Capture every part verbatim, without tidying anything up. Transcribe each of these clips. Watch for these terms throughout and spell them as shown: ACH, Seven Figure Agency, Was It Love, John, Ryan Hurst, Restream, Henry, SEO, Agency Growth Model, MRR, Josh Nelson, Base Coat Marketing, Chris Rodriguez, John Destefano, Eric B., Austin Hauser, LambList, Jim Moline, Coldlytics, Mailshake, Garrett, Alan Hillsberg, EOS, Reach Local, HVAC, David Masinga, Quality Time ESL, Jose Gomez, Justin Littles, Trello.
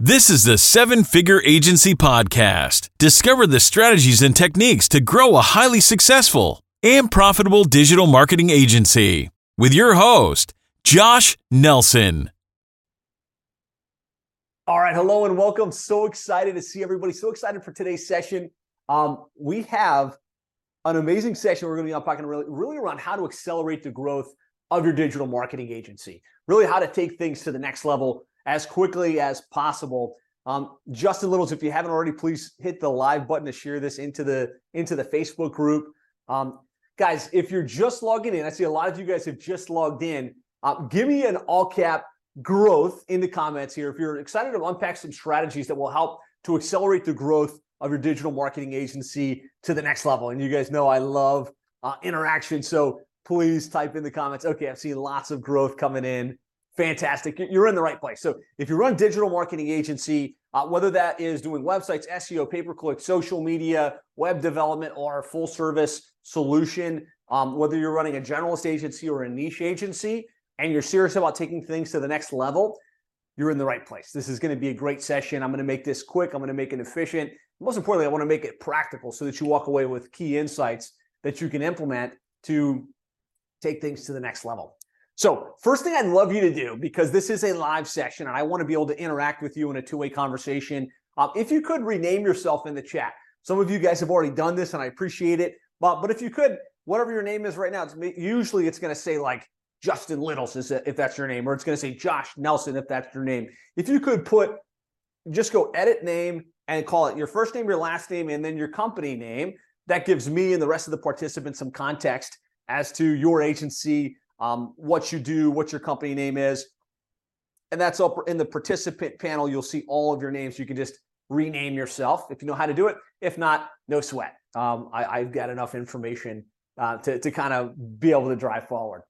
This is the Seven Figure Agency Podcast. Discover the strategies and techniques to grow a highly successful and profitable digital marketing agency with your host, Josh Nelson. All right. Hello and welcome. So excited to see everybody. So excited for today's session. Um, we have an amazing session. We're going to be unpacking really, really around how to accelerate the growth of your digital marketing agency, really how to take things to the next level as quickly as possible. Um, Justin Littles, if you haven't already, please hit the live button to share this into the into the Facebook group. Um, guys, if you're just logging in, I see a lot of you guys have just logged in. Uh, give me an all cap growth in the comments here if you're excited to unpack some strategies that will help to accelerate the growth of your digital marketing agency to the next level. And you guys know I love uh, interaction, so please type in the comments. Okay, I've seen lots of growth coming in. Fantastic. You're in the right place. So if you run a digital marketing agency, uh, whether that is doing websites, S E O, pay-per-click, social media, web development, or a full service solution, um, whether you're running a generalist agency or a niche agency, and you're serious about taking things to the next level, you're in the right place. This is going to be a great session. I'm going to make this quick. I'm going to make it efficient. Most importantly, I want to make it practical so that you walk away with key insights that you can implement to take things to the next level. So first thing I'd love you to do, because this is a live session and I want to be able to interact with you in a two-way conversation, um, if you could rename yourself in the chat. Some of you guys have already done this and I appreciate it, but, but if you could, whatever your name is right now, it's, usually it's going to say like Justin Littles is a, if that's your name, or it's going to say Josh Nelson if that's your name. If you could put, just go edit name and call it your first name, your last name, and then your company name. That gives me and the rest of the participants some context as to your agency, Um, what you do, what your company name is. And that's up in the participant panel. You'll see all of your names. You can just rename yourself if you know how to do it. If not, no sweat. Um, I, I've got enough information uh, to, to kind of be able to drive forward.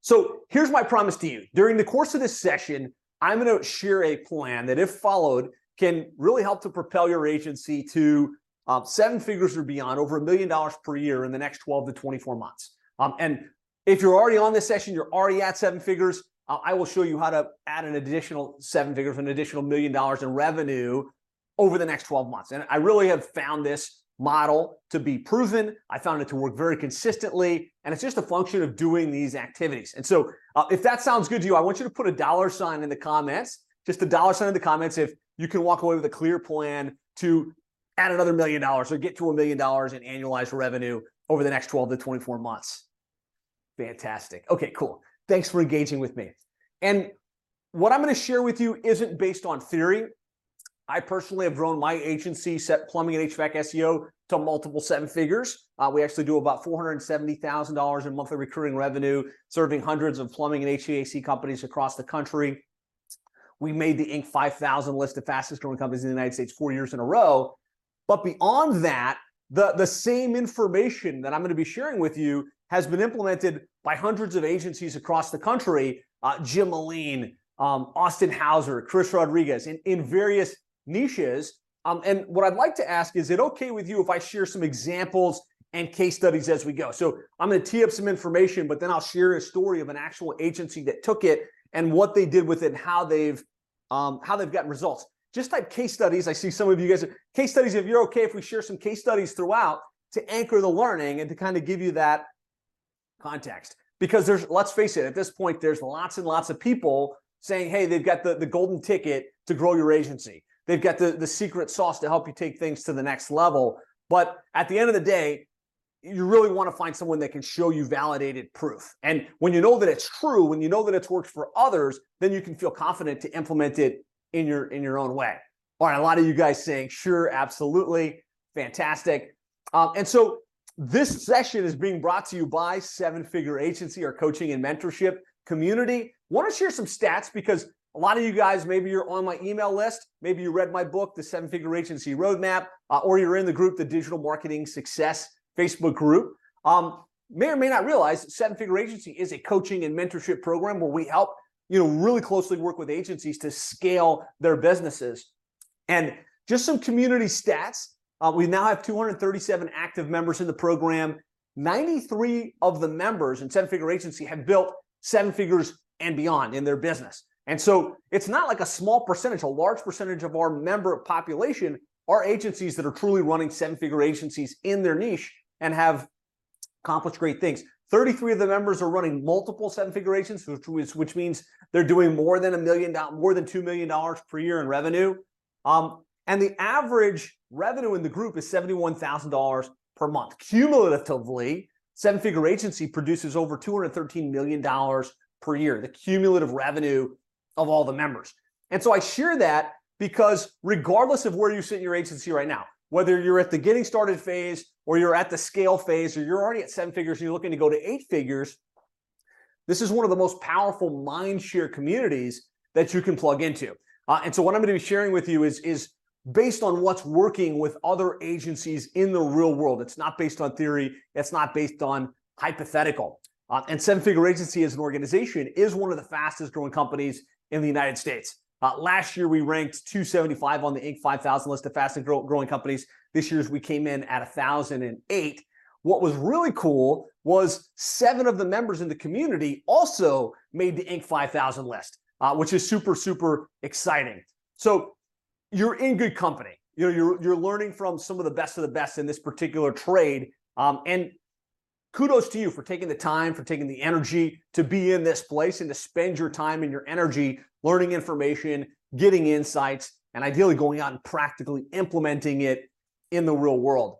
So here's my promise to you. During the course of this session, I'm going to share a plan that, if followed, can really help to propel your agency to uh, seven figures or beyond, over a million dollars per year in the next twelve to twenty-four months. Um, and If you're already on this session, you're already at seven figures, uh, I will show you how to add an additional seven figures, an additional million dollars in revenue over the next twelve months. And I really have found this model to be proven. I found it to work very consistently, and it's just a function of doing these activities. And so uh, if that sounds good to you, I want you to put a dollar sign in the comments, just a dollar sign in the comments if you can walk away with a clear plan to add another million dollars or get to a million dollars in annualized revenue over the next twelve to twenty-four months. Fantastic. Okay, cool. Thanks for engaging with me. And what I'm going to share with you isn't based on theory. I personally have grown my agency, Set Plumbing and H V A C S E O, to multiple seven figures. Uh, we actually do about four hundred seventy thousand dollars in monthly recurring revenue, serving hundreds of plumbing and H V A C companies across the country. We made the Inc five thousand list of fastest growing companies in the United States four years in a row. But beyond that, the, the same information that I'm going to be sharing with you has been implemented by hundreds of agencies across the country, uh, Jim Moline, um, Austin Hauser, Chris Rodriguez, in, in various niches. Um, and what I'd like to ask, is it okay with you if I share some examples and case studies as we go? So I'm gonna tee up some information, but then I'll share a story of an actual agency that took it and what they did with it and how they've, um, how they've gotten results. Just type case studies. I see some of you guys, case studies, if you're okay if we share some case studies throughout to anchor the learning and to kind of give you that context, because there's, let's face it, at this point, there's lots and lots of people saying, hey, they've got the, the golden ticket to grow your agency. They've got the, the secret sauce to help you take things to the next level. But at the end of the day, you really want to find someone that can show you validated proof. And when you know that it's true, when you know that it's worked for others, then you can feel confident to implement it in your, in your own way. All right, a lot of you guys saying, sure, absolutely, fantastic. Um, and so this session is being brought to you by Seven Figure Agency, our coaching and mentorship community. Want to share some stats, because a lot of you guys, maybe you're on my email list, maybe you read my book, The Seven Figure Agency Roadmap, uh, or you're in the group, the Digital Marketing Success Facebook group. Um, may or may not realize Seven Figure Agency is a coaching and mentorship program where we help, you know, really closely work with agencies to scale their businesses. And just some community stats. Uh, we now have two hundred thirty-seven active members in the program. ninety-three of the members in Seven Figure Agency have built seven figures and beyond in their business. And so it's not like a small percentage, a large percentage of our member population are agencies that are truly running seven-figure agencies in their niche and have accomplished great things. thirty-three of the members are running multiple seven-figure agencies, which, which means they're doing more than a million dollars, more than two million dollars per year in revenue. Um, and the average revenue in the group is seventy-one thousand dollars per month. Cumulatively, seven-figure agency produces over two hundred thirteen million dollars per year, the cumulative revenue of all the members. And so I share that because regardless of where you sit in your agency right now, whether you're at the getting started phase or you're at the scale phase or you're already at seven figures and you're looking to go to eight figures, this is one of the most powerful mindshare communities that you can plug into. Uh, and so what I'm going to be sharing with you is, is based on what's working with other agencies in the real world. It's not based on theory. It's not based on hypothetical. Uh, and Seven Figure Agency as an organization is one of the fastest growing companies in the United States. Uh, last year, we ranked two seventy-five on the Inc five thousand list of fastest grow growing companies. This year's we came in at one thousand eight. What was really cool was seven of the members in the community also made the Inc five thousand list, uh, which is super, super exciting. So you're in good company. You know, you're, you're learning from some of the best of the best in this particular trade. Um, and kudos to you for taking the time, for taking the energy to be in this place and to spend your time and your energy learning information, getting insights, and ideally going out and practically implementing it in the real world.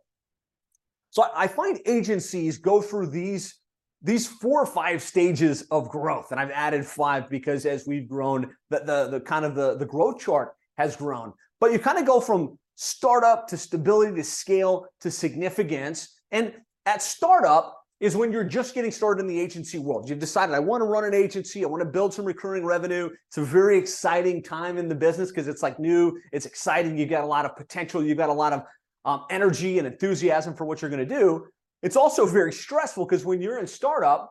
So I find agencies go through these, these four or five stages of growth. And I've added five because as we've grown, the, the, the kind of the, the growth chart has grown. But you kind of go from startup to stability to scale to significance. And at startup is when you're just getting started in the agency world. You've decided, I want to run an agency. I want to build some recurring revenue. It's a very exciting time in the business because it's like new. It's exciting. You've got a lot of potential. You've got a lot of um, energy and enthusiasm for what you're going to do. It's also very stressful because when you're in startup,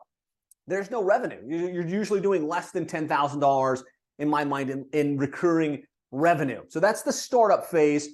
there's no revenue. You're usually doing less than ten thousand dollars in my mind in, in recurring revenue. So that's the startup phase.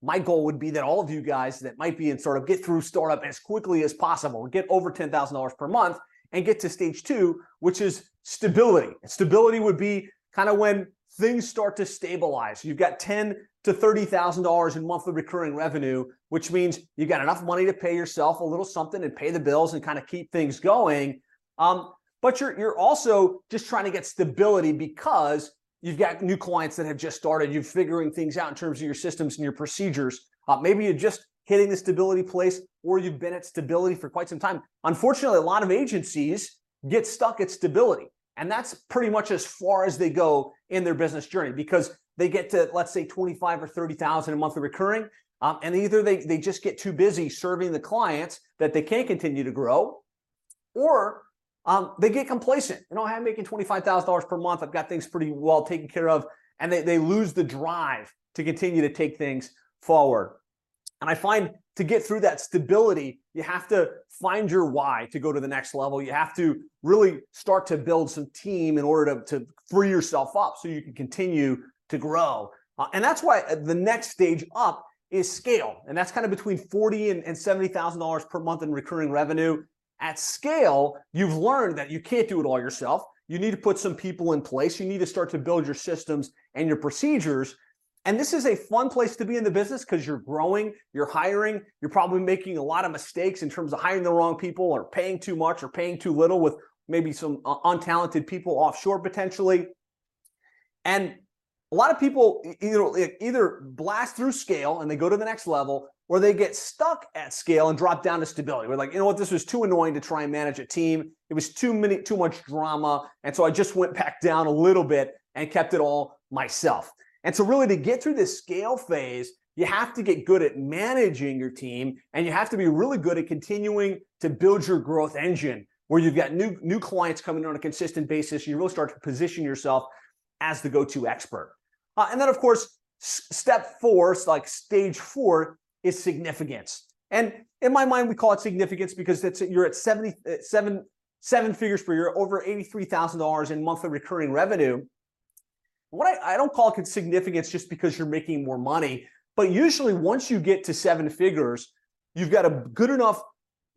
My goal would be that all of you guys that might be in startup get through startup as quickly as possible, get over ten thousand dollars per month and get to stage two, which is stability. And stability would be kind of when things start to stabilize. You've got ten thousand to thirty thousand dollars in monthly recurring revenue, which means you've got enough money to pay yourself a little something and pay the bills and kind of keep things going. Um, but you're, you're also just trying to get stability because you've got new clients that have just started. You're figuring things out in terms of your systems and your procedures. Uh, maybe you're just hitting the stability place or you've been at stability for quite some time. Unfortunately, a lot of agencies get stuck at stability. And that's pretty much as far as they go in their business journey because they get to, let's say, twenty-five or thirty thousand in monthly recurring. Um, and either they, they just get too busy serving the clients that they can't continue to grow, or Um, they get complacent. You know, I'm making twenty-five thousand dollars per month. I've got things pretty well taken care of. And they, they lose the drive to continue to take things forward. And I find to get through that stability, you have to find your why to go to the next level. You have to really start to build some team in order to, to free yourself up so you can continue to grow. Uh, and that's why the next stage up is scale. And that's kind of between forty thousand dollars and, and seventy thousand dollars per month in recurring revenue. At scale, you've learned that you can't do it all yourself. You need to put some people in place. You need to start to build your systems and your procedures. And this is a fun place to be in the business because you're growing, you're hiring, you're probably making a lot of mistakes in terms of hiring the wrong people or paying too much or paying too little with maybe some untalented people offshore potentially. And a lot of people either, either blast through scale and they go to the next level, or they get stuck at scale and drop down to stability. We're like, you know what, this was too annoying to try and manage a team. It was too many, too much drama. And so I just went back down a little bit and kept it all myself. And so really to get through this scale phase, you have to get good at managing your team and you have to be really good at continuing to build your growth engine where you've got new, new clients coming on a consistent basis. You really start to position yourself as the go-to expert. Uh, and then of course, step four, like stage four, is significance. And in my mind, we call it significance because it's, you're at seventy-seven, seven figures per year, over eighty-three thousand dollars in monthly recurring revenue. What I, I don't call it significance just because you're making more money, but usually once you get to seven figures, you've got a good enough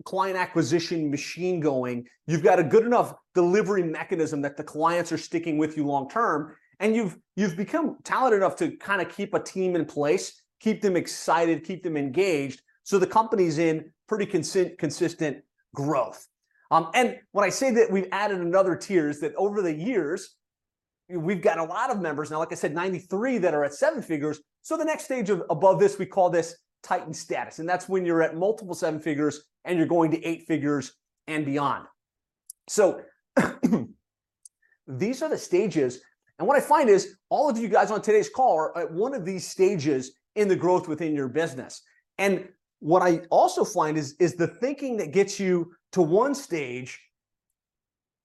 client acquisition machine going, you've got a good enough delivery mechanism that the clients are sticking with you long-term, and you've you've become talented enough to kind of keep a team in place, keep them excited, keep them engaged, so the company's in pretty consistent consistent growth. Um, and when I say that we've added another tier is that over the years, we've got a lot of members now, like I said, ninety-three that are at seven figures. So the next stage of above this, we call this Titan status. And that's when you're at multiple seven figures and you're going to eight figures and beyond. So these are the stages. And what I find is all of you guys on today's call are at one of these stages in the growth within your business. And what I also find is, is the thinking that gets you to one stage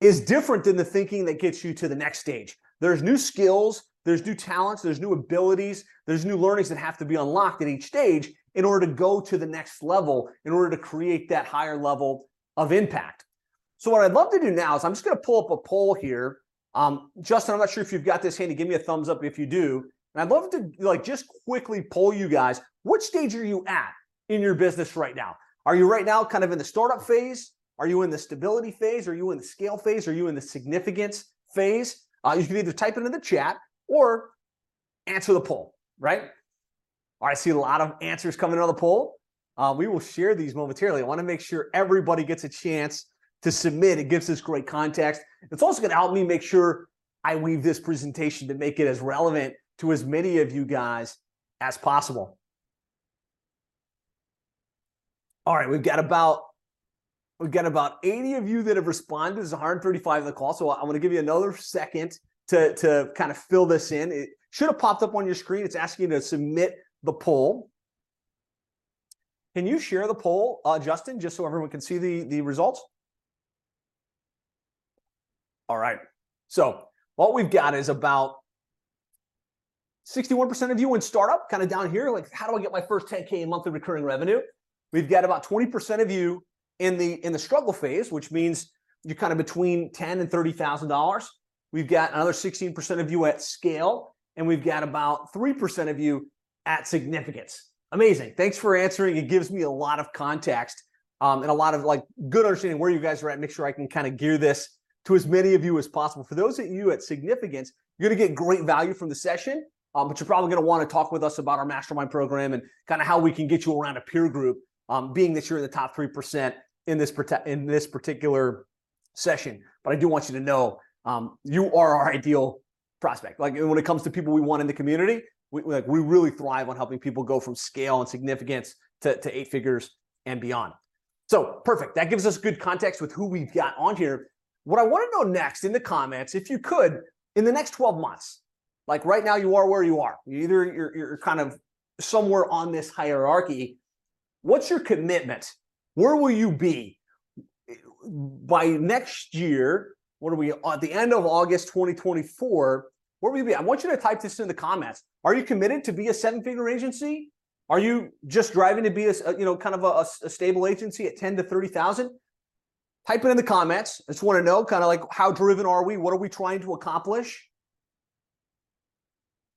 is different than the thinking that gets you to the next stage. There's new skills, there's new talents, there's new abilities, there's new learnings that have to be unlocked at each stage in order to go to the next level, in order to create that higher level of impact. So what I'd love to do now is I'm just going to pull up a poll here. Um, Justin, I'm not sure if you've got this handy. Give me a thumbs up if you do. And I'd love to like just quickly poll you guys. What stage are you at in your business right now? Are you right now kind of in the startup phase? Are you in the stability phase? Are you in the scale phase? Are you in the significance phase? Uh, you can either type it into the chat or answer the poll, right? All right, I see a lot of answers coming on the poll. Uh, we will share these momentarily. I want to make sure everybody gets a chance to submit. It gives us great context. It's also going to help me make sure I weave this presentation to make it as relevant to as many of you guys as possible. All right, we've got about We've got about eighty of you that have responded. There's one hundred thirty-five on the call, so I'm going to give you another second to, to kind of fill this in. It should have popped up on your screen. It's asking you to submit the poll. Can you share the poll, uh, Justin, just so everyone can see the, the results? All right. So what we've got is about sixty-one percent of you in startup, kind of down here, like, how do I get my first ten K in monthly recurring revenue? We've got about twenty percent of you in the in the struggle phase, which means you're kind of between ten thousand dollars and thirty thousand dollars. We've got another sixteen percent of you at scale, and we've got about three percent of you at significance. Amazing. Thanks for answering. It gives me a lot of context um, and a lot of like good understanding where you guys are at. Make sure I can kind of gear this to as many of you as possible. For those of you at significance, you're going to get great value from the session, um, but you're probably going to want to talk with us about our mastermind program and kind of how we can get you around a peer group, um, being that you're in the top three percent. In this, in this particular session. But I do want you to know, um, you are our ideal prospect. Like when it comes to people we want in the community, we, like, we really thrive on helping people go from scale and significance to, to eight figures and beyond. So perfect. That gives us good context with who we've got on here. What I want to know next in the comments, if you could, in the next twelve months, like right now you are where you are. You're either you're, you're kind of somewhere on this hierarchy. What's your commitment? Where will you be by next year? What are we at the end of August twenty twenty-four? Where will you be? I want you to type this in the comments. Are you committed to be a seven-figure agency? Are you just driving to be a, you know, kind of a, a stable agency at ten to thirty thousand? Type it in the comments. I just want to know kind of like how driven are we? What are we trying to accomplish?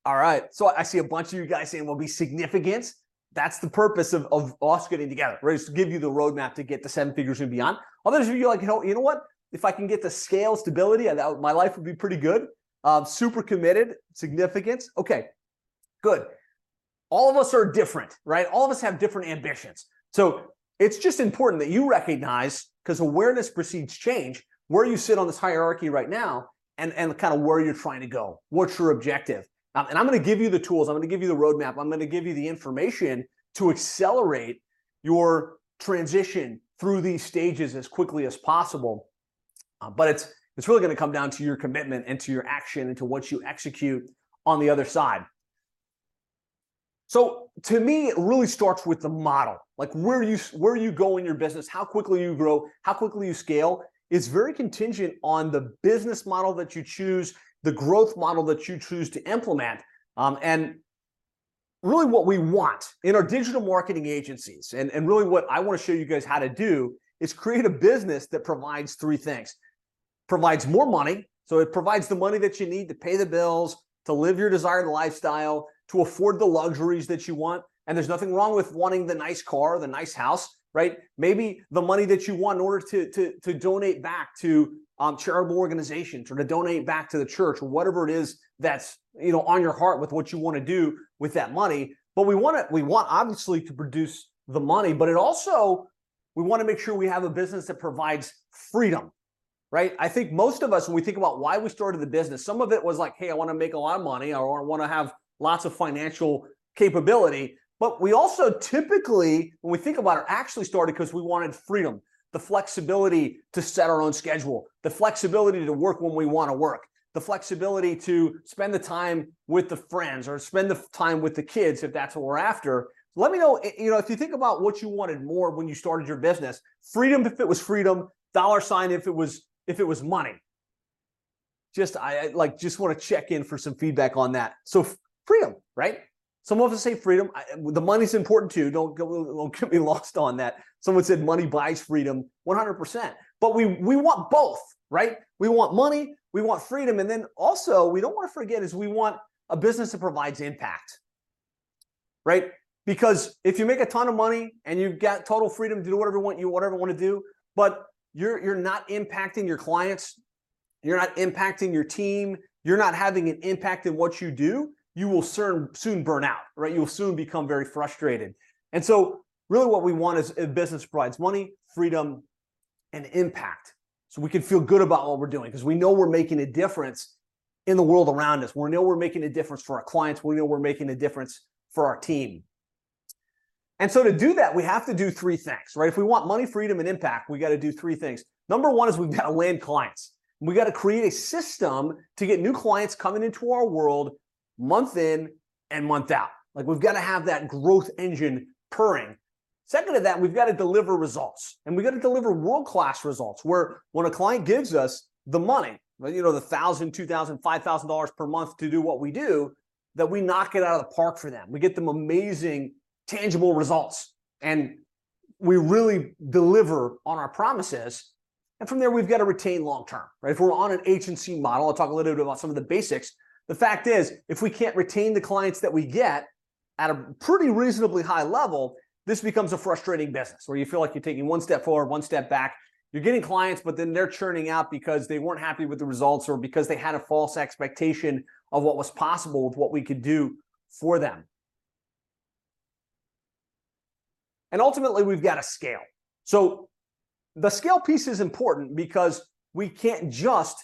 All right. So I see a bunch of you guys saying will be significant. That's the purpose of, of us getting together, right? Is to give you the roadmap to get to seven figures and beyond. Others of you are like, you know, you know what? If I can get to scale stability, that, my life would be pretty good. Um, super committed, significance. Okay, good. All of us are different, right? All of us have different ambitions. So it's just important that you recognize, because awareness precedes change, where you sit on this hierarchy right now and, and kind of where you're trying to go. What's your objective? Um, and I'm going to give you the tools. I'm going to give you the roadmap. I'm going to give you the information to accelerate your transition through these stages as quickly as possible. Uh, but it's it's really going to come down to your commitment and to your action and to what you execute on the other side. So to me, it really starts with the model, like where you where you go in your business, how quickly you grow, how quickly you scale. It's very contingent on the business model that you choose, the growth model that you choose to implement, um, and really what we want in our digital marketing agencies, and, and really what I want to show you guys how to do is create a business that provides three things. Provides more money, so it provides the money that you need to pay the bills, to live your desired lifestyle, to afford the luxuries that you want, and there's nothing wrong with wanting the nice car, the nice house, right? Maybe the money that you want in order to, to, to donate back to Um, charitable organizations or to donate back to the church or whatever it is that's, you know, on your heart with what you want to do with that money. But we want to, we want obviously to produce the money, but it also, we want to make sure we have a business that provides freedom, right? I think most of us, when we think about why we started the business, some of it was like, hey, I want to make a lot of money, or I want to have lots of financial capability. But we also typically, when we think about it, actually started because we wanted freedom, the flexibility to set our own schedule, the flexibility to work when we want to work, the flexibility to spend the time with the friends or spend the time with the kids, if that's what we're after. Let me know, you know, if you think about what you wanted more when you started your business, freedom if it was freedom, dollar sign if it was if it was money. Just I, I like just want to check in for some feedback on that. So freedom, right? Some of us say freedom. I, the money's important too. Don't, don't get me lost on that. Someone said money buys freedom, one hundred percent. But we we want both, right? We want money, we want freedom, and then also we don't want to forget is we want a business that provides impact, right? Because if you make a ton of money and you've got total freedom to do whatever you want, you whatever you want to do, but you're you're not impacting your clients, you're not impacting your team, you're not having an impact in what you do, you will soon soon burn out, right? You will soon become very frustrated. And so, really, what we want is a business that provides money, freedom, and impact, so we can feel good about what we're doing because we know we're making a difference in the world around us. We know we're making a difference for our clients. We know we're making a difference for our team. And so to do that, we have to do three things, right? If we want money, freedom, and impact, we got to do three things. Number one is we've got to land clients. We got to create a system to get new clients coming into our world month in and month out. Like we've got to have that growth engine purring. Second to that, we've got to deliver results, and we got to deliver world-class results where when a client gives us the money, you know, the thousand, two thousand, five thousand dollars per month to do what we do, that we knock it out of the park for them. We get them amazing tangible results, and we really deliver on our promises. And from there, we've got to retain long-term, right? If we're on an agency model, I'll talk a little bit about some of the basics. The fact is, if we can't retain the clients that we get at a pretty reasonably high level, this becomes a frustrating business where you feel like you're taking one step forward, one step back. You're getting clients, but then they're churning out because they weren't happy with the results or because they had a false expectation of what was possible with what we could do for them. And ultimately, we've got to scale. So the scale piece is important because we can't just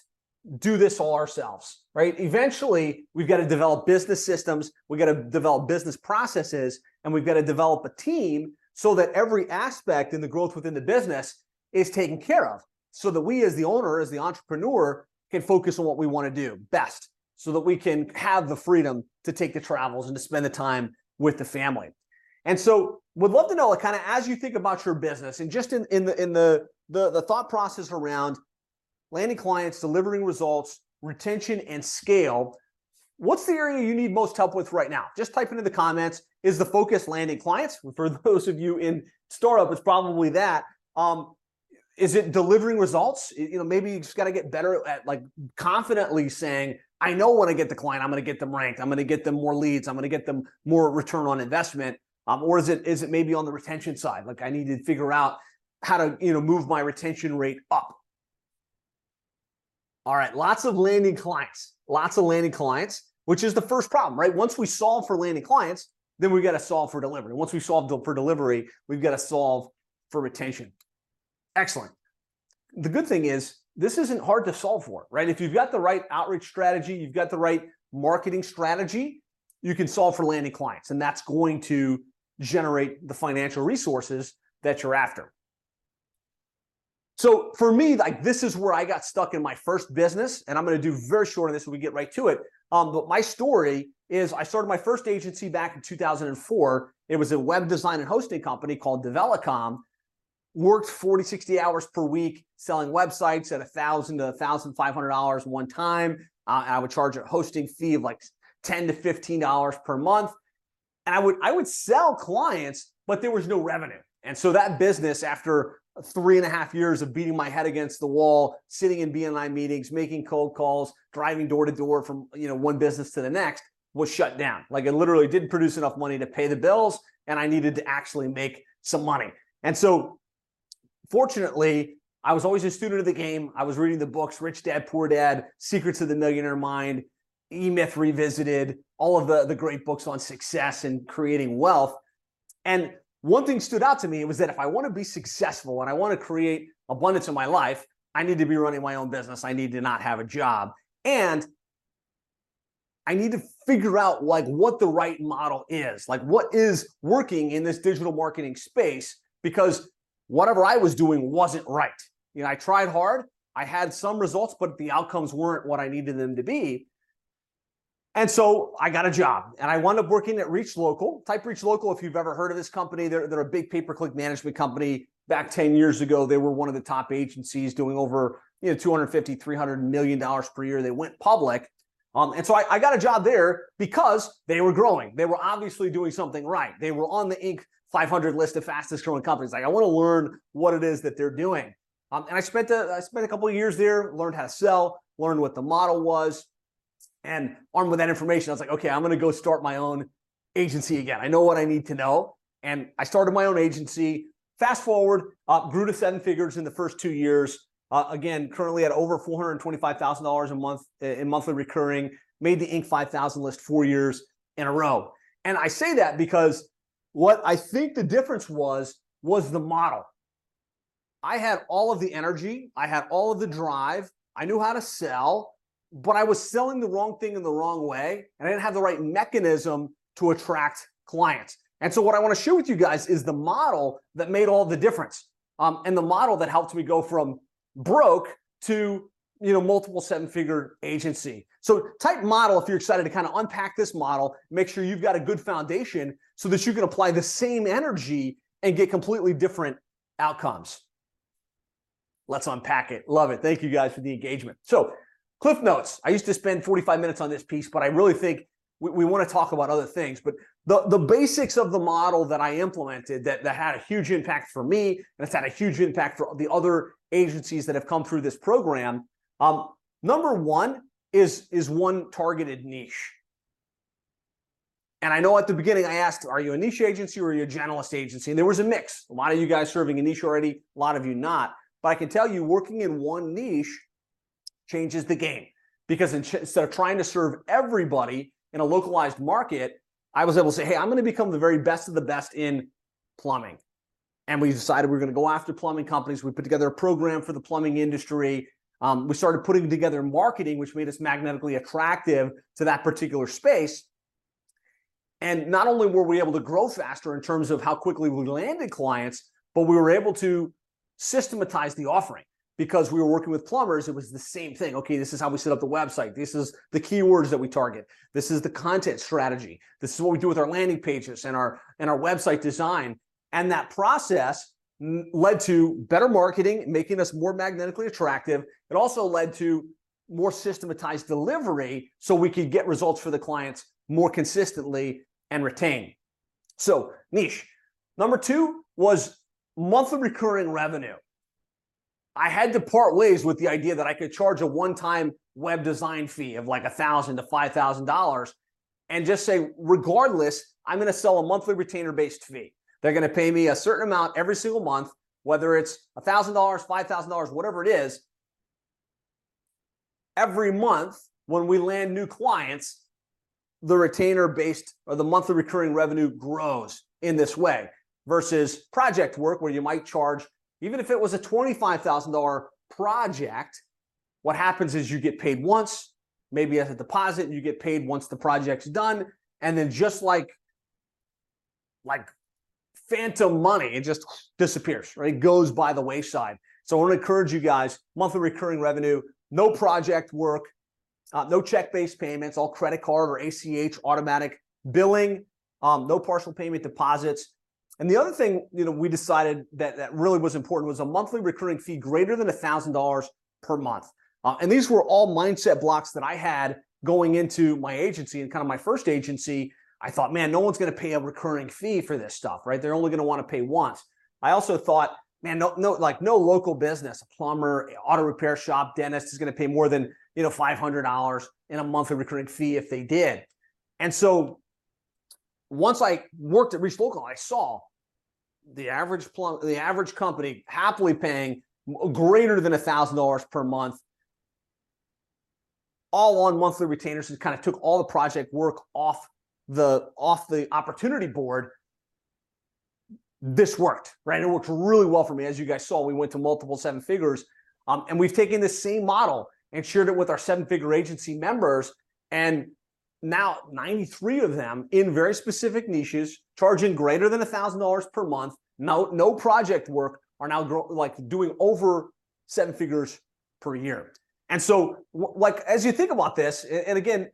do this all ourselves, right? Eventually, we've got to develop business systems, we've got to develop business processes, and we've got to develop a team so that every aspect in the growth within the business is taken care of, so that we as the owner, as the entrepreneur, can focus on what we want to do best, so that we can have the freedom to take the travels and to spend the time with the family. And so would love to know, like, kind of as you think about your business and just in, in, the, in the, the, the thought process around landing clients, delivering results, retention, and scale, what's the area you need most help with right now? Just type into the comments, is the focus landing clients? For those of you in startup, it's probably that. Um, is it delivering results? You know, maybe you just got to get better at like confidently saying, I know when I get the client, I'm going to get them ranked. I'm going to get them more leads. I'm going to get them more return on investment. Um, or is it is it maybe on the retention side? Like I need to figure out how to, you know, move my retention rate up. All right, lots of landing clients, lots of landing clients, which is the first problem, right? Once we solve for landing clients, then we've got to solve for delivery. Once we solve for delivery, we've got to solve for retention. Excellent. The good thing is this isn't hard to solve for, right? If you've got the right outreach strategy, you've got the right marketing strategy, you can solve for landing clients, and that's going to generate the financial resources that you're after. So for me, like this is where I got stuck in my first business, and I'm going to do very short on this when we get right to it. Um, but my story is I started my first agency back in two thousand four. It was a web design and hosting company called Develocom. Worked forty, sixty hours per week selling websites at one thousand to one thousand five hundred dollars one time. Uh, and I would charge a hosting fee of like ten to fifteen dollars per month. And I would I would sell clients, but there was no revenue. And so that business, after three and a half years of beating my head against the wall, sitting in B and I meetings, making cold calls, driving door to door from, you know, one business to the next, was shut down. Like it literally didn't produce enough money to pay the bills, and I needed to actually make some money. And so fortunately, I was always a student of the game. I was reading the books, Rich Dad, Poor Dad, Secrets of the Millionaire Mind, E-Myth Revisited, all of the, the great books on success and creating wealth. And one thing stood out to me was that if I want to be successful and I want to create abundance in my life, I need to be running my own business. I need to not have a job. And I need to figure out like what the right model is, like what is working in this digital marketing space, because whatever I was doing wasn't right. You know, I tried hard, I had some results, but the outcomes weren't what I needed them to be. And so I got a job and I wound up working at Reach Local. Type Reach Local if you've ever heard of this company. They're, they're a big pay-per-click management company. Back ten years ago, they were one of the top agencies doing over, you know, two hundred fifty, three hundred million dollars per year. They went public. Um, and so I, I got a job there because they were growing. They were obviously doing something right. They were on the Inc five hundred list of fastest growing companies. Like, I want to learn what it is that they're doing. Um, and I spent, a, I spent a couple of years there, learned how to sell, learned what the model was. And armed with that information, I was like, okay, I'm going to go start my own agency again. I know what I need to know. And I started my own agency. Fast forward, uh, grew to seven figures in the first two years. Uh, again, currently at over four hundred twenty-five thousand dollars a month in monthly recurring, made the Inc five thousand list four years in a row. And I say that because what I think the difference was, was the model. I had all of the energy. I had all of the drive. I knew how to sell, but I was selling the wrong thing in the wrong way. And I didn't have the right mechanism to attract clients. And so what I want to share with you guys is the model that made all the difference. Um, and the model that helped me go from broke to, you know, multiple seven-figure agency. So type model if you're excited to kind of unpack this model, make sure you've got a good foundation so that you can apply the same energy and get completely different outcomes. Let's unpack it. Love it. Thank you guys for the engagement. So Cliff Notes. I used to spend forty-five minutes on this piece, but I really think we, we want to talk about other things. But the, the basics of the model that I implemented that, that had a huge impact for me, and it's had a huge impact for the other agencies that have come through this program. Um, number one is, is one targeted niche. And I know at the beginning I asked, are you a niche agency or are you a generalist agency? And there was a mix. A lot of you guys serving a niche already, a lot of you not. But I can tell you working in one niche changes the game, because instead of trying to serve everybody in a localized market, I was able to say, hey, I'm going to become the very best of the best in plumbing. And we decided we were going to go after plumbing companies. We put together a program for the plumbing industry. Um, we started putting together marketing, which made us magnetically attractive to that particular space. And not only were we able to grow faster in terms of how quickly we landed clients, but we were able to systematize the offering. Because we were working with plumbers, it was the same thing. Okay, this is how we set up the website. This is the keywords that we target. This is the content strategy. This is what we do with our landing pages and our, and our website design. And that process led to better marketing, making us more magnetically attractive. It also led to more systematized delivery so we could get results for the clients more consistently and retain. So niche. Number two was monthly recurring revenue. I had to part ways with the idea that I could charge a one-time web design fee of like one thousand to five thousand dollars and just say, regardless, I'm going to sell a monthly retainer-based fee. They're going to pay me a certain amount every single month, whether it's one thousand dollars, five thousand dollars, whatever it is. Every month when we land new clients, the retainer-based or the monthly recurring revenue grows in this way versus project work where you might charge. Even if it was a twenty-five thousand dollar project, what happens is you get paid once, maybe as a deposit, and you get paid once the project's done. And then just like, like phantom money, it just disappears, right? It goes by the wayside. So I want to encourage you guys, monthly recurring revenue, no project work, uh, no check-based payments, all credit card or A C H, automatic billing, um, no partial payment deposits. And the other thing, you know, we decided that that really was important was a monthly recurring fee greater than one thousand dollars per month. Uh, and these were all mindset blocks that I had going into my agency and kind of my first agency. I thought, man, no one's going to pay a recurring fee for this stuff, right? They're only going to want to pay once. I also thought, man, no, no, like no local business, a plumber, auto repair shop, dentist is going to pay more than, you know, five hundred dollars in a monthly recurring fee if they did. And so once I worked at Reach Local, I saw the average plum, the average company happily paying greater than one thousand dollars per month all on monthly retainers and kind of took all the project work off the off the opportunity board, this worked, right? It worked really well for me. As you guys saw, we went to multiple seven figures, um, and we've taken this same model and shared it with our seven figure agency members. And now ninety-three of them in very specific niches, charging greater than one thousand dollars per month, no, no project work, are now grow, like doing over seven figures per year. And so like, as you think about this, and again,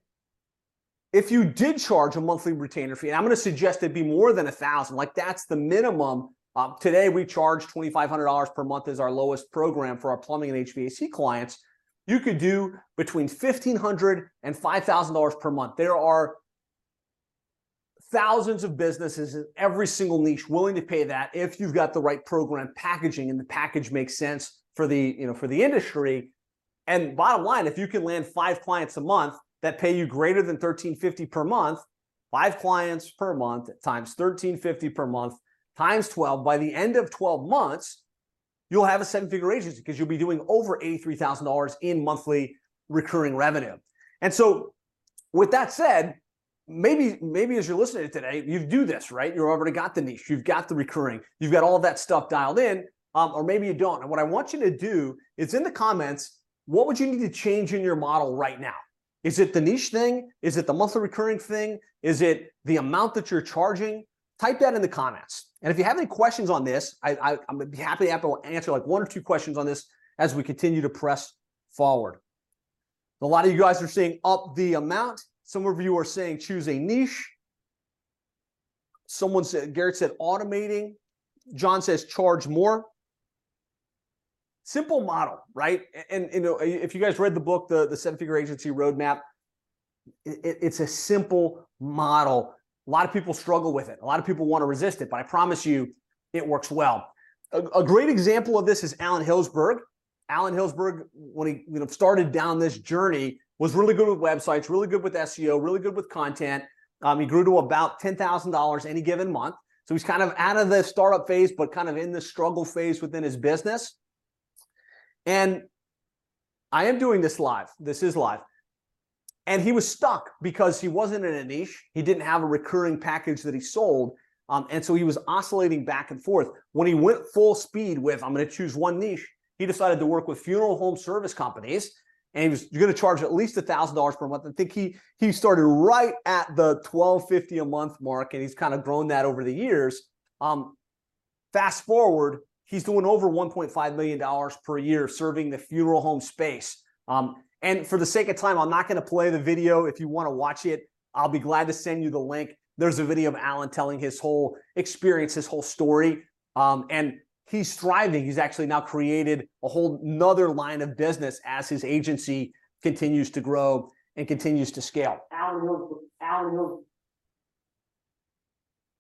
if you did charge a monthly retainer fee, and I'm going to suggest it be more than a thousand, like that's the minimum. Uh, today, we charge twenty-five hundred dollars per month as our lowest program for our plumbing and H V A C clients. You could do between fifteen hundred dollars and five thousand dollars per month. There are thousands of businesses in every single niche willing to pay that if you've got the right program packaging and the package makes sense for the, you know, for the industry. And bottom line, if you can land five clients a month that pay you greater than thirteen fifty per month, five clients per month times thirteen fifty per month times twelve, by the end of twelve months, you'll have a seven-figure agency because you'll be doing over eighty-three thousand dollars in monthly recurring revenue. And so with that said, maybe maybe as you're listening to today, you do this, right? You've already got the niche, you've got the recurring, you've got all that stuff dialed in, um, or maybe you don't. And what I want you to do is in the comments, what would you need to change in your model right now? Is it the niche thing? Is it the monthly recurring thing? Is it the amount that you're charging? Type that in the comments. And if you have any questions on this, I, I, I'm going to be happy to answer like one or two questions on this as we continue to press forward. A lot of you guys are saying up the amount. Some of you are saying choose a niche. Someone said, Garrett said automating. John says charge more. Simple model, right? And, and you know, if you guys read the book, the, the Seven Figure Agency Roadmap, it, it's a simple model. A lot of people struggle with it. A lot of people want to resist it, but I promise you, it works well. A, a great example of this is Alan Hillsberg. Alan Hillsberg, when he you know, started down this journey, was really good with websites, really good with S E O, really good with content. Um, he grew to about ten thousand dollars any given month. So he's kind of out of the startup phase, but kind of in the struggle phase within his business. And I am doing this live. This is live. And he was stuck because he wasn't in a niche. He didn't have a recurring package that he sold. Um, and so he was oscillating back and forth. When he went full speed with, I'm going to choose one niche, he decided to work with funeral home service companies. And he was going to charge at least one thousand dollars per month. I think he he started right at the twelve fifty a month mark. And he's kind of grown that over the years. Um, fast forward, he's doing over one point five million dollars per year serving the funeral home space. Um, and for the sake of time, I'm not going to play the video. If you want to watch it, I'll be glad to send you the link. There's a video of Alan telling his whole experience, his whole story. Um, and he's thriving. He's actually now created a whole nother line of business as his agency continues to grow and continues to scale. Alan, Alan.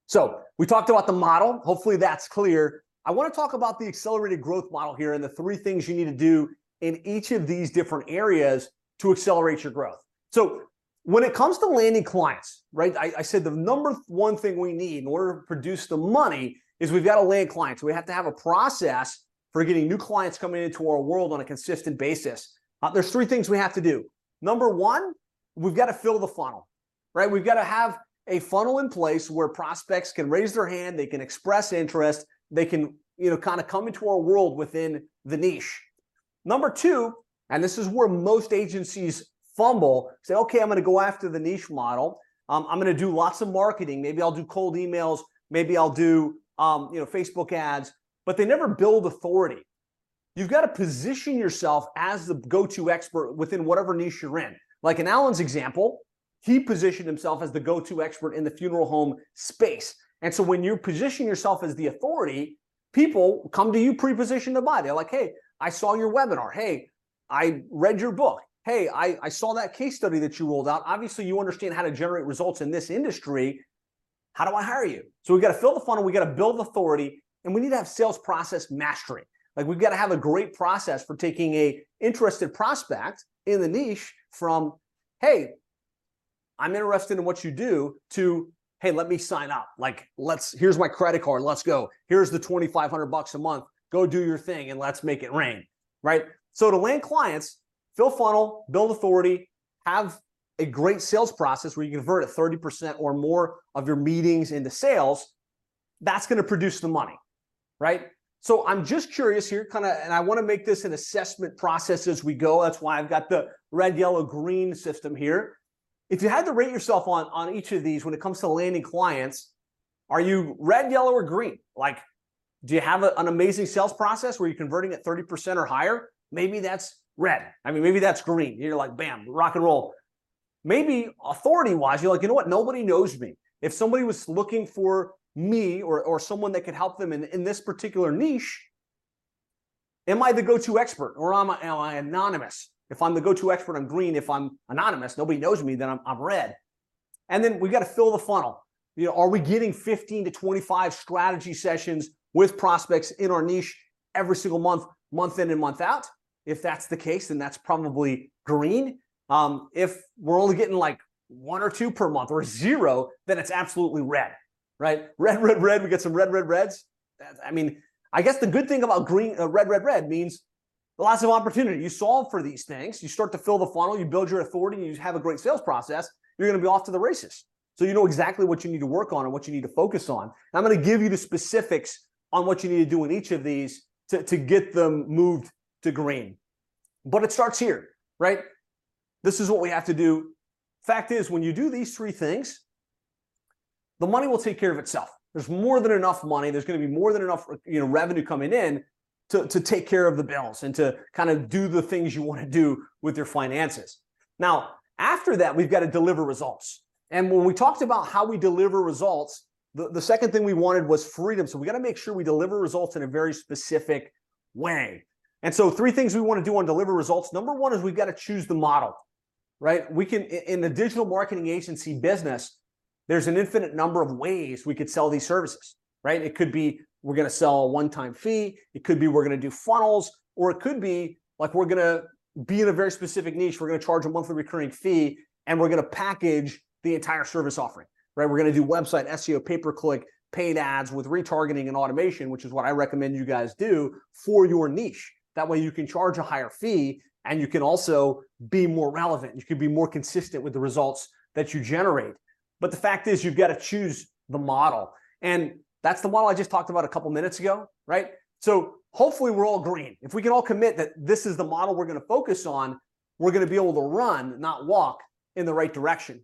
So we talked about the model. Hopefully that's clear. I want to talk about the accelerated growth model here and the three things you need to do in each of these different areas to accelerate your growth. So when it comes to landing clients, right, I, I said the number one thing we need in order to produce the money is we've got to land clients. We have to have a process for getting new clients coming into our world on a consistent basis. Uh, there's three things we have to do. Number one, we've got to fill the funnel, right? We've got to have a funnel in place where prospects can raise their hand, they can express interest, they can, you know, kind of come into our world within the niche. Number two, and this is where most agencies fumble, say, okay, I'm going to go after the niche model. Um, I'm going to do lots of marketing. Maybe I'll do cold emails. Maybe I'll do, um, you know, Facebook ads, but they never build authority. You've got to position yourself as the go-to expert within whatever niche you're in. Like in Alan's example, he positioned himself as the go-to expert in the funeral home space. And so when you position yourself as the authority, people come to you pre-positioned to buy. They're like, hey, I saw your webinar. Hey, I read your book. Hey, I, I saw that case study that you rolled out. Obviously, you understand how to generate results in this industry. How do I hire you? So we've got to fill the funnel. We've got to build authority. And we need to have sales process mastery. Like we've got to have a great process for taking a interested prospect in the niche from, hey, I'm interested in what you do, to, hey, let me sign up. Like, let's, here's my credit card. Let's go. Here's the twenty-five hundred bucks a month. Go do your thing and let's make it rain, right? So to land clients, fill funnel, build authority, have a great sales process where you convert at thirty percent or more of your meetings into sales, that's going to produce the money, right? So I'm just curious here, kind of, and I want to make this an assessment process as we go. That's why I've got the red, yellow, green system here. If you had to rate yourself on, on each of these when it comes to landing clients, are you red, yellow, or green? Like, do you have a, an amazing sales process where you're converting at thirty percent or higher? Maybe that's red. I mean, maybe that's green. You're like, bam, rock and roll. Maybe authority-wise, you're like, you know what? Nobody knows me. If somebody was looking for me or, or someone that could help them in, in this particular niche, am I the go-to expert or am I, am I anonymous? If I'm the go-to expert, I'm green. If I'm anonymous, nobody knows me, then I'm, I'm red. And then we got to fill the funnel. You know, are we getting fifteen to twenty-five strategy sessions with prospects in our niche every single month, month in and month out? If that's the case, then that's probably green. Um, if we're only getting like one or two per month or zero, then it's absolutely red. Right? Red, red, red. We get some red, red, reds. I mean, I guess the good thing about green, uh, red, red, red means lots of opportunity. You solve for these things. You start to fill the funnel. You build your authority. And you have a great sales process. You're going to be off to the races. So you know exactly what you need to work on and what you need to focus on. And I'm going to give you the specifics on what you need to do in each of these to, to get them moved to green. But it starts here, right? This is what we have to do. Fact is, when you do these three things, the money will take care of itself. There's more than enough money. There's going to be more than enough, you know, revenue coming in to, to take care of the bills and to kind of do the things you want to do with your finances. Now, after that, we've got to deliver results. And when we talked about how we deliver results, the, the second thing we wanted was freedom. So we got to make sure we deliver results in a very specific way. And so three things we want to do on deliver results. Number one is we've got to choose the model, right? We can, in the digital marketing agency business, there's an infinite number of ways we could sell these services, right? It could be we're going to sell a one-time fee. It could be we're going to do funnels, or it could be like we're going to be in a very specific niche. We're going to charge a monthly recurring fee, and we're going to package the entire service offering, right? We're going to do website, S E O, pay-per-click, paid ads with retargeting and automation, which is what I recommend you guys do for your niche. That way you can charge a higher fee, and you can also be more relevant. You can be more consistent with the results that you generate. But the fact is, you've got to choose the model. And that's the model I just talked about a couple minutes ago, right? So hopefully we're all green. If we can all commit that this is the model we're going to focus on, we're going to be able to run, not walk, in the right direction.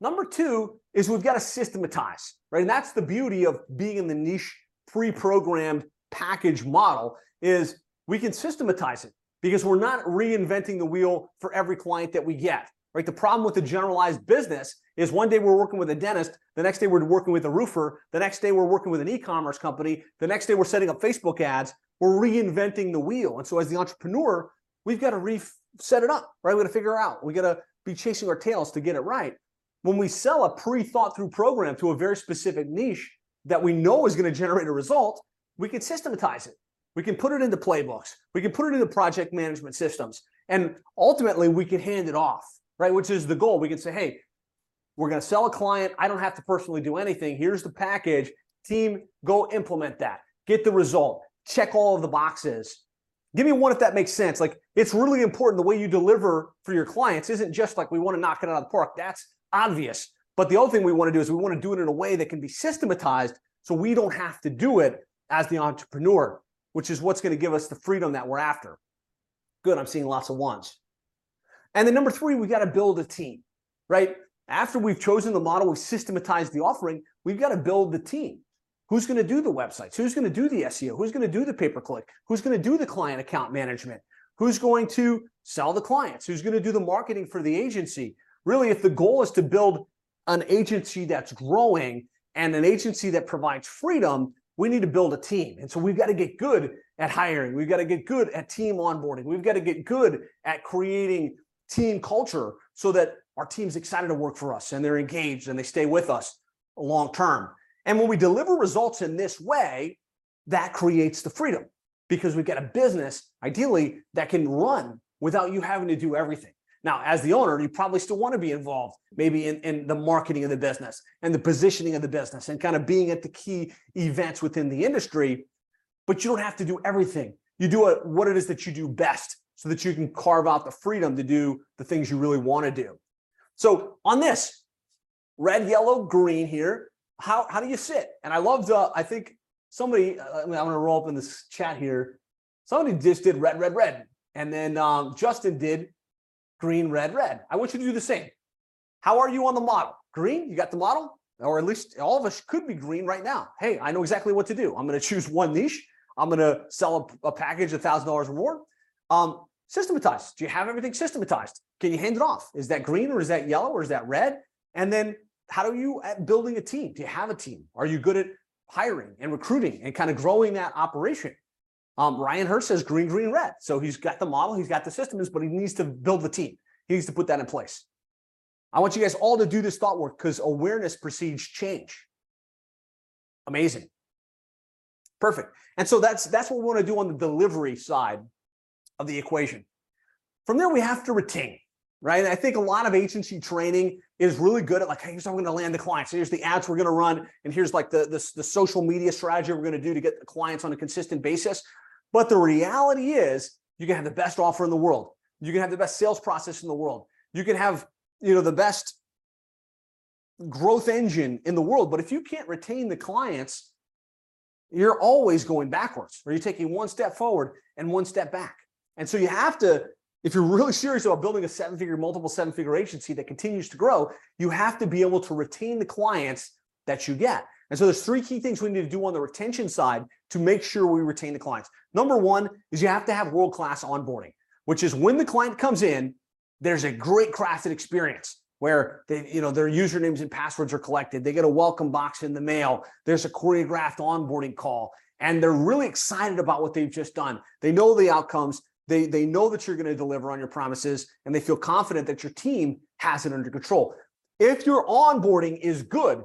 Number two is we've got to systematize, right? And that's the beauty of being in the niche pre-programmed package model, is we can systematize it because we're not reinventing the wheel for every client that we get. Right? The problem with the generalized business is one day we're working with a dentist, the next day we're working with a roofer, the next day we're working with an e-commerce company, the next day we're setting up Facebook ads. We're reinventing the wheel. And so as the entrepreneur, we've got to reset it up, right? We've got to figure out. We've got to be chasing our tails to get it right. When we sell a pre-thought through program to a very specific niche that we know is going to generate a result, we can systematize it. We can put it into playbooks. We can put it into project management systems. And ultimately, we can hand it off. Right, which is the goal. We can say, hey, we're going to sell a client. I don't have to personally do anything. Here's the package. Team, go implement that. Get the result. Check all of the boxes. Give me one if that makes sense. Like, it's really important the way you deliver for your clients isn't just like we want to knock it out of the park. That's obvious. But the other thing we want to do is we want to do it in a way that can be systematized so we don't have to do it as the entrepreneur, which is what's going to give us the freedom that we're after. Good. I'm seeing lots of ones. And then number three, we got to build a team, right? After we've chosen the model, we've systematized the offering, we've got to build the team. Who's going to do the websites? Who's going to do the S E O? Who's going to do the pay-per-click? Who's going to do the client account management? Who's going to sell the clients? Who's going to do the marketing for the agency? Really, if the goal is to build an agency that's growing and an agency that provides freedom, we need to build a team. And so we've got to get good at hiring. We've got to get good at team onboarding. We've got to get good at creating team culture so that our team's excited to work for us and they're engaged and they stay with us long term. And when we deliver results in this way, that creates the freedom because we've got a business, ideally, that can run without you having to do everything. Now, as the owner, you probably still want to be involved maybe in, in the marketing of the business and the positioning of the business and kind of being at the key events within the industry, but you don't have to do everything. You do what it is that you do best. so that you can carve out the freedom to do the things you really want to do. So on this red, yellow, green here, how, how do you sit? And I loved, uh, I think somebody, I mean, I'm going to roll up in this chat here. Somebody just did red, red, red. And then um, Justin did green, red, red. I want you to do the same. How are you on the model? Green, you got the model? Or at least all of us could be green right now. Hey, I know exactly what to do. I'm going to choose one niche. I'm going to sell a, a package, one thousand dollars or more. Um, systematized. Do you have everything systematized? Can you hand it off? Is that green or is that yellow or is that red? And then how do you at building a team? Do you have a team? Are you good at hiring and recruiting and kind of growing that operation? Um, Ryan Hurst says green, green, red. So he's got the model, he's got the systems, but he needs to build the team. He needs to put that in place. I want you guys all to do this thought work because awareness precedes change. Amazing. Perfect. And so that's, that's what we want to do on the delivery side of the equation. From there, we have to retain, right? And I think a lot of agency training is really good at like, hey, here's how we're going to land the clients. Here's the ads we're going to run. And here's like the, the, the social media strategy we're going to do to get the clients on a consistent basis. But the reality is you can have the best offer in the world. You can have the best sales process in the world. You can have, you know, the best growth engine in the world. But if you can't retain the clients, you're always going backwards, or you're taking one step forward and one step back. And so you have to, if you're really serious about building a seven-figure, multiple seven-figure agency that continues to grow, you have to be able to retain the clients that you get. And so there's three key things we need to do on the retention side to make sure we retain the clients. Number one is you have to have world-class onboarding, which is when the client comes in, there's a great crafted experience where they, you know, their usernames and passwords are collected. They get a welcome box in the mail. There's a choreographed onboarding call, and they're really excited about what they've just done. They know the outcomes. They, they know that you're going to deliver on your promises, and they feel confident that your team has it under control. If your onboarding is good,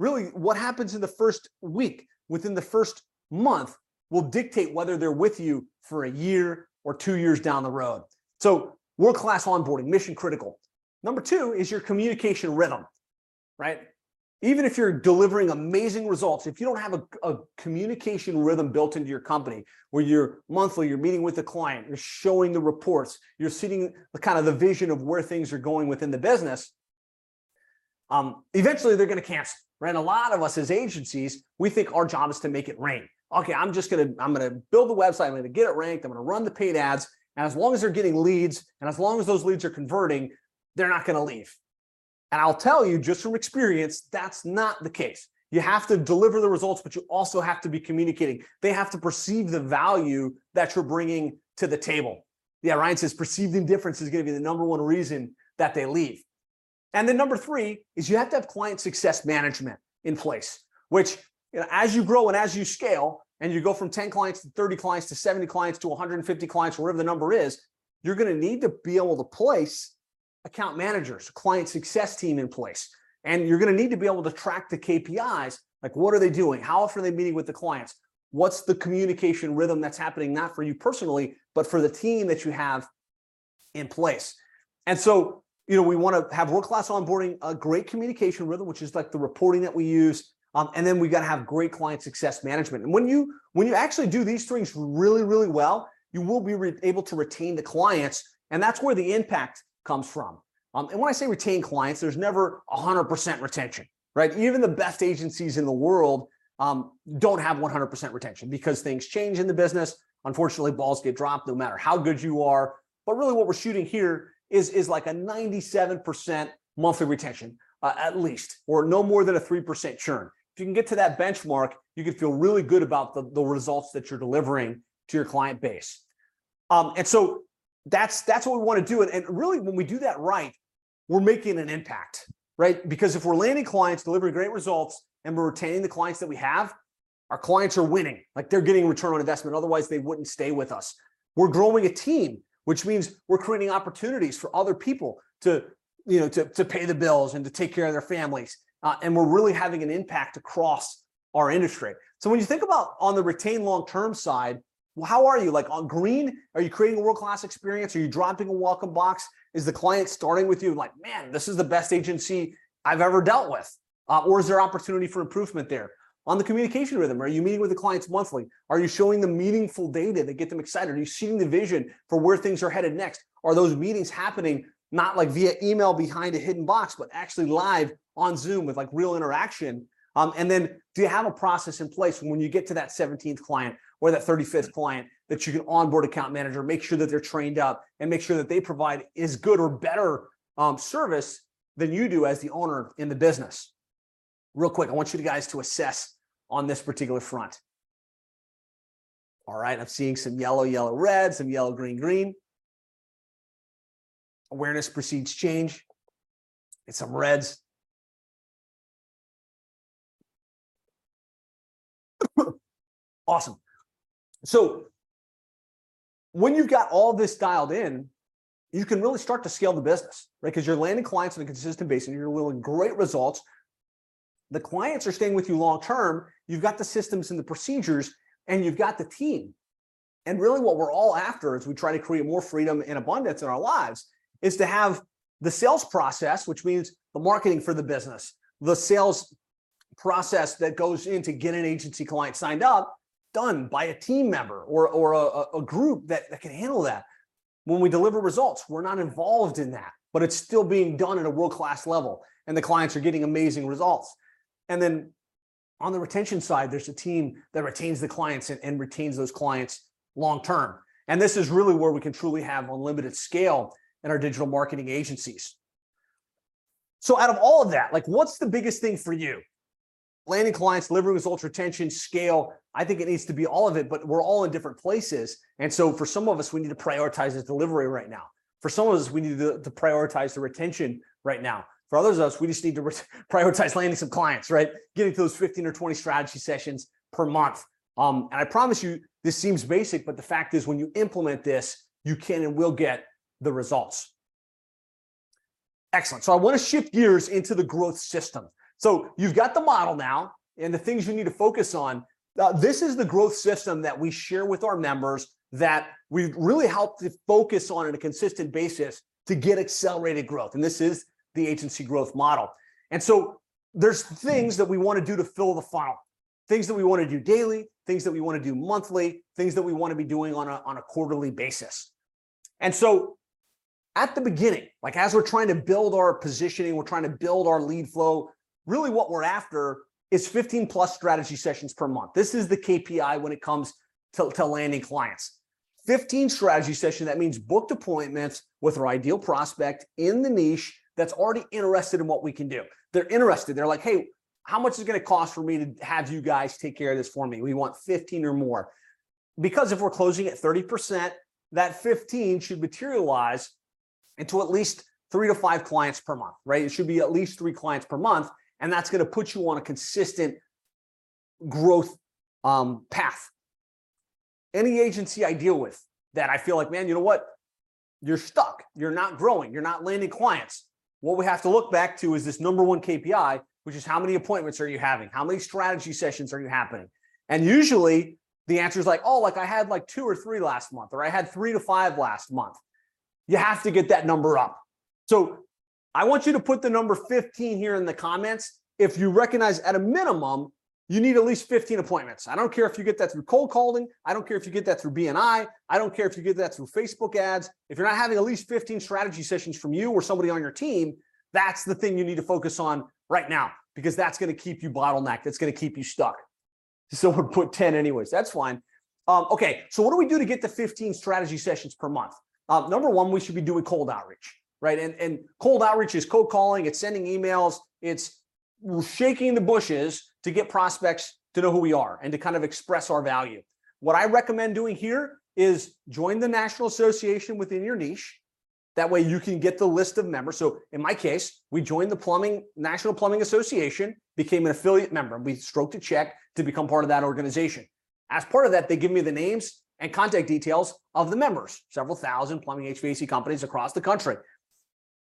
really what happens in the first week, within the first month, will dictate whether they're with you for a year or two years down the road. So world-class onboarding, mission critical. Number two is your communication rhythm, right? Even if you're delivering amazing results, if you don't have a, a communication rhythm built into your company where you're monthly, you're meeting with the client, you're showing the reports, you're seeing the kind of the vision of where things are going within the business, um, eventually they're going to cancel, right? And a lot of us as agencies, we think our job is to make it rain. Okay, I'm just going to, I'm going to build the website, I'm going to get it ranked, I'm going to run the paid ads, and as long as they're getting leads and as long as those leads are converting, they're not going to leave. And I'll tell you just from experience, that's not the case. You have to deliver the results, but you also have to be communicating. They have to perceive the value that you're bringing to the table. Yeah, Ryan says perceived indifference is going to be the number one reason that they leave. And then number three is you have to have client success management in place, which, you know, as you grow and as you scale and you go from ten clients to thirty clients to seventy clients to one hundred fifty clients, wherever the number is, you're going to need to be able to place account managers, client success team in place. And you're going to need to be able to track the K P Is. Like, what are they doing? How often are they meeting with the clients? What's the communication rhythm that's happening, not for you personally, but for the team that you have in place? And so, you know, we want to have world-class onboarding, a great communication rhythm, which is like the reporting that we use. Um, and then we got to have great client success management. And when you, when you actually do these things really, really well, you will be re- able to retain the clients. And that's where the impact comes from. Um, and when I say retain clients, there's never one hundred percent retention, right? Even the best agencies in the world um, don't have one hundred percent retention because things change in the business. Unfortunately, balls get dropped no matter how good you are. But really what we're shooting here is, is like a ninety-seven percent monthly retention, uh, at least, or no more than a three percent churn. If you can get to that benchmark, you can feel really good about the, the results that you're delivering to your client base. Um, and so That's that's what we want to do. And, and really, when we do that right, we're making an impact, right? Because if we're landing clients, delivering great results, and we're retaining the clients that we have, our clients are winning. Like, they're getting return on investment. Otherwise, they wouldn't stay with us. We're growing a team, which means we're creating opportunities for other people to, you know, to, to pay the bills and to take care of their families. Uh, and we're really having an impact across our industry. So when you think about on the retain long-term side, how are you? Like, on green, are you creating a world-class experience? Are you dropping a welcome box? Is the client starting with you like, man, this is the best agency I've ever dealt with? Uh, or is there opportunity for improvement there? on the communication rhythm. Are you meeting with the clients monthly? Are you showing them meaningful data that get them excited? Are you seeing the vision for where things are headed next? Are those meetings happening not like via email behind a hidden box, but actually live on Zoom with like real interaction? Um, and then do you have a process in place when you get to that seventeenth client or that thirty-fifth client that you can onboard account manager, make sure that they're trained up and make sure that they provide as good or better um, service than you do as the owner in the business? Real quick, I want you guys to assess on this particular front. All right, I'm seeing some yellow, yellow, red, some yellow, green, green. Awareness precedes change. It's some reds. Awesome. So when you've got all this dialed in, you can really start to scale the business, right? Because you're landing clients on a consistent basis and you're delivering great results. The clients are staying with you long-term. You've got the systems and the procedures and you've got the team. And really what we're all after as we try to create more freedom and abundance in our lives is to have the sales process, which means the marketing for the business, the sales process that goes into get an agency client signed up, done by a team member or, or a, a group that, that can handle that. When we deliver results, we're not involved in that, but it's still being done at a world-class level and the clients are getting amazing results. And then on the retention side, there's a team that retains the clients and, and retains those clients long-term. And this is really where we can truly have unlimited scale in our digital marketing agencies. So out of all of that, like what's the biggest thing for you? Landing clients, delivering results, retention, scale. I think it needs to be all of it, but we're all in different places. And so for some of us, we need to prioritize the delivery right now. For some of us, we need to, to prioritize the retention right now. For others of us, we just need to prioritize landing some clients, right? Getting to those fifteen or twenty strategy sessions per month. Um, and I promise you, this seems basic, but the fact is when you implement this, you can and will get the results. Excellent. So I want to shift gears into the growth system. So you've got the model now and the things you need to focus on. Uh, this is the growth system that we share with our members that we've really helped to focus on on a consistent basis to get accelerated growth. And this is the agency growth model. And so there's things that we want to do to fill the funnel, things that we want to do daily, things that we want to do monthly, things that we want to be doing on a, on a quarterly basis. And so at the beginning, like as we're trying to build our positioning, we're trying to build our lead flow, really what we're after is fifteen plus strategy sessions per month. This is the K P I when it comes to, to landing clients. fifteen strategy sessions, that means booked appointments with our ideal prospect in the niche that's already interested in what we can do. They're interested. They're like, hey, how much is it going to cost for me to have you guys take care of this for me? We want fifteen or more. Because if we're closing at thirty percent, that fifteen should materialize into at least three to five clients per month, right? It should be at least three clients per month. And that's going to put you on a consistent growth um, path. Any agency I deal with that I feel like, man, you know what? You're stuck. You're not growing. You're not landing clients. What we have to look back to is this number one K P I, which is how many appointments are you having? How many strategy sessions are you happening? And usually the answer is like, oh, like I had like two or three last month, or I had three to five last month. You have to get that number up. So I want you to put the number fifteen here in the comments. If you recognize at a minimum, you need at least fifteen appointments. I don't care if you get that through cold calling. I don't care if you get that through B and I. I don't care if you get that through Facebook ads. If you're not having at least fifteen strategy sessions from you or somebody on your team, that's the thing you need to focus on right now, because that's going to keep you bottlenecked. That's going to keep you stuck. Someone put ten anyways. That's fine. Um, okay. So what do we do to get to fifteen strategy sessions per month? Uh, number one, we should be doing cold outreach. Right. And, and cold outreach is cold calling. It's sending emails. It's shaking the bushes to get prospects to know who we are and to kind of express our value. What I recommend doing here is join the National Association within your niche. That way you can get the list of members. So in my case, we joined the plumbing National Plumbing Association, became an affiliate member. We stroked a check to become part of that organization. As part of that, they give me the names and contact details of the members, several thousand plumbing H V A C companies across the country.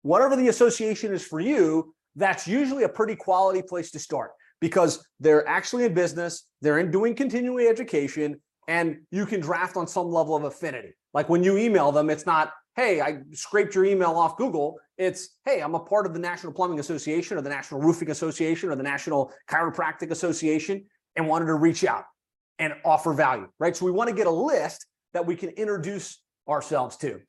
Whatever the association is for you, that's usually a pretty quality place to start because they're actually in business, they're in doing continuing education, and you can draft on some level of affinity. Like when you email them, it's not, hey, I scraped your email off Google. It's, hey, I'm a part of the National Plumbing Association or the National Roofing Association or the National Chiropractic Association. and wanted to reach out and offer value, right? So we want to get a list that we can introduce ourselves to.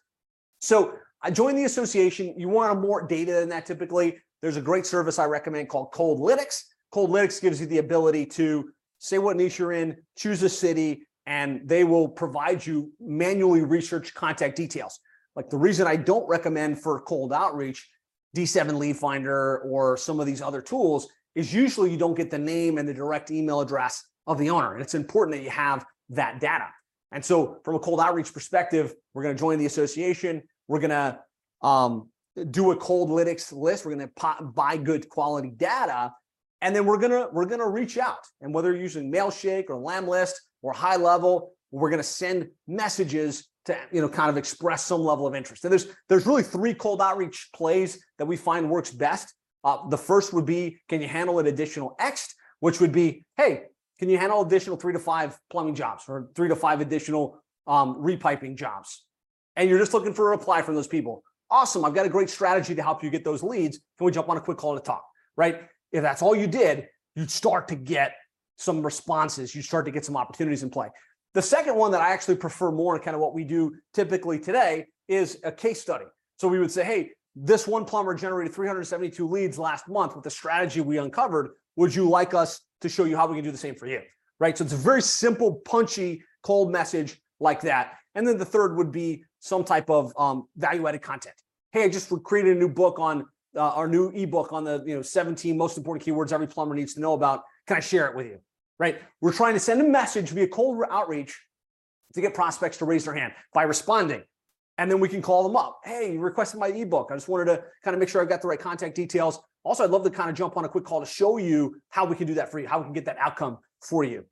So I joined the association. You want more data than that typically. There's a great service I recommend called Coldlytics. Coldlytics gives you the ability to say what niche you're in, choose a city, and they will provide you manually research contact details. Like the reason I don't recommend for cold outreach, D seven Lead Finder or some of these other tools, is usually you don't get the name and the direct email address of the owner. And it's important that you have that data. And so from a cold outreach perspective, we're going to join the association. We're going to um, do a Coldlytics list. We're going to buy good quality data. And then we're going to we're going to reach out. And whether you're using Mailshake or LambList or High Level, we're going to send messages to, you know, kind of express some level of interest. And there's there's really three cold outreach plays that we find works best. Uh, the first would be, can you handle an additional X, which would be, hey, can you handle additional three to five plumbing jobs or three to five additional um, repiping jobs? And you're just looking for a reply from those people. Awesome. I've got a great strategy to help you get those leads. Can we jump on a quick call to talk, right? If that's all you did, you'd start to get some responses. You start to get some opportunities in play. The second one that I actually prefer more and kind of what we do typically today is a case study. So we would say, hey, this one plumber generated three hundred seventy-two leads last month with the strategy we uncovered. Would you like us to show you how we can do the same for you, right? So it's a very simple, punchy, cold message like that. And then the third would be some type of um, value-added content. Hey, I just created a new book on uh, our new ebook on the you know seventeen most important keywords every plumber needs to know about. Can I share it with you, right? We're trying to send a message via cold outreach to get prospects to raise their hand by responding. And then we can call them up. Hey, you requested my ebook. I just wanted to kind of make sure I've got the right contact details. Also, I'd love to kind of jump on a quick call to show you how we can do that for you, how we can get that outcome for you.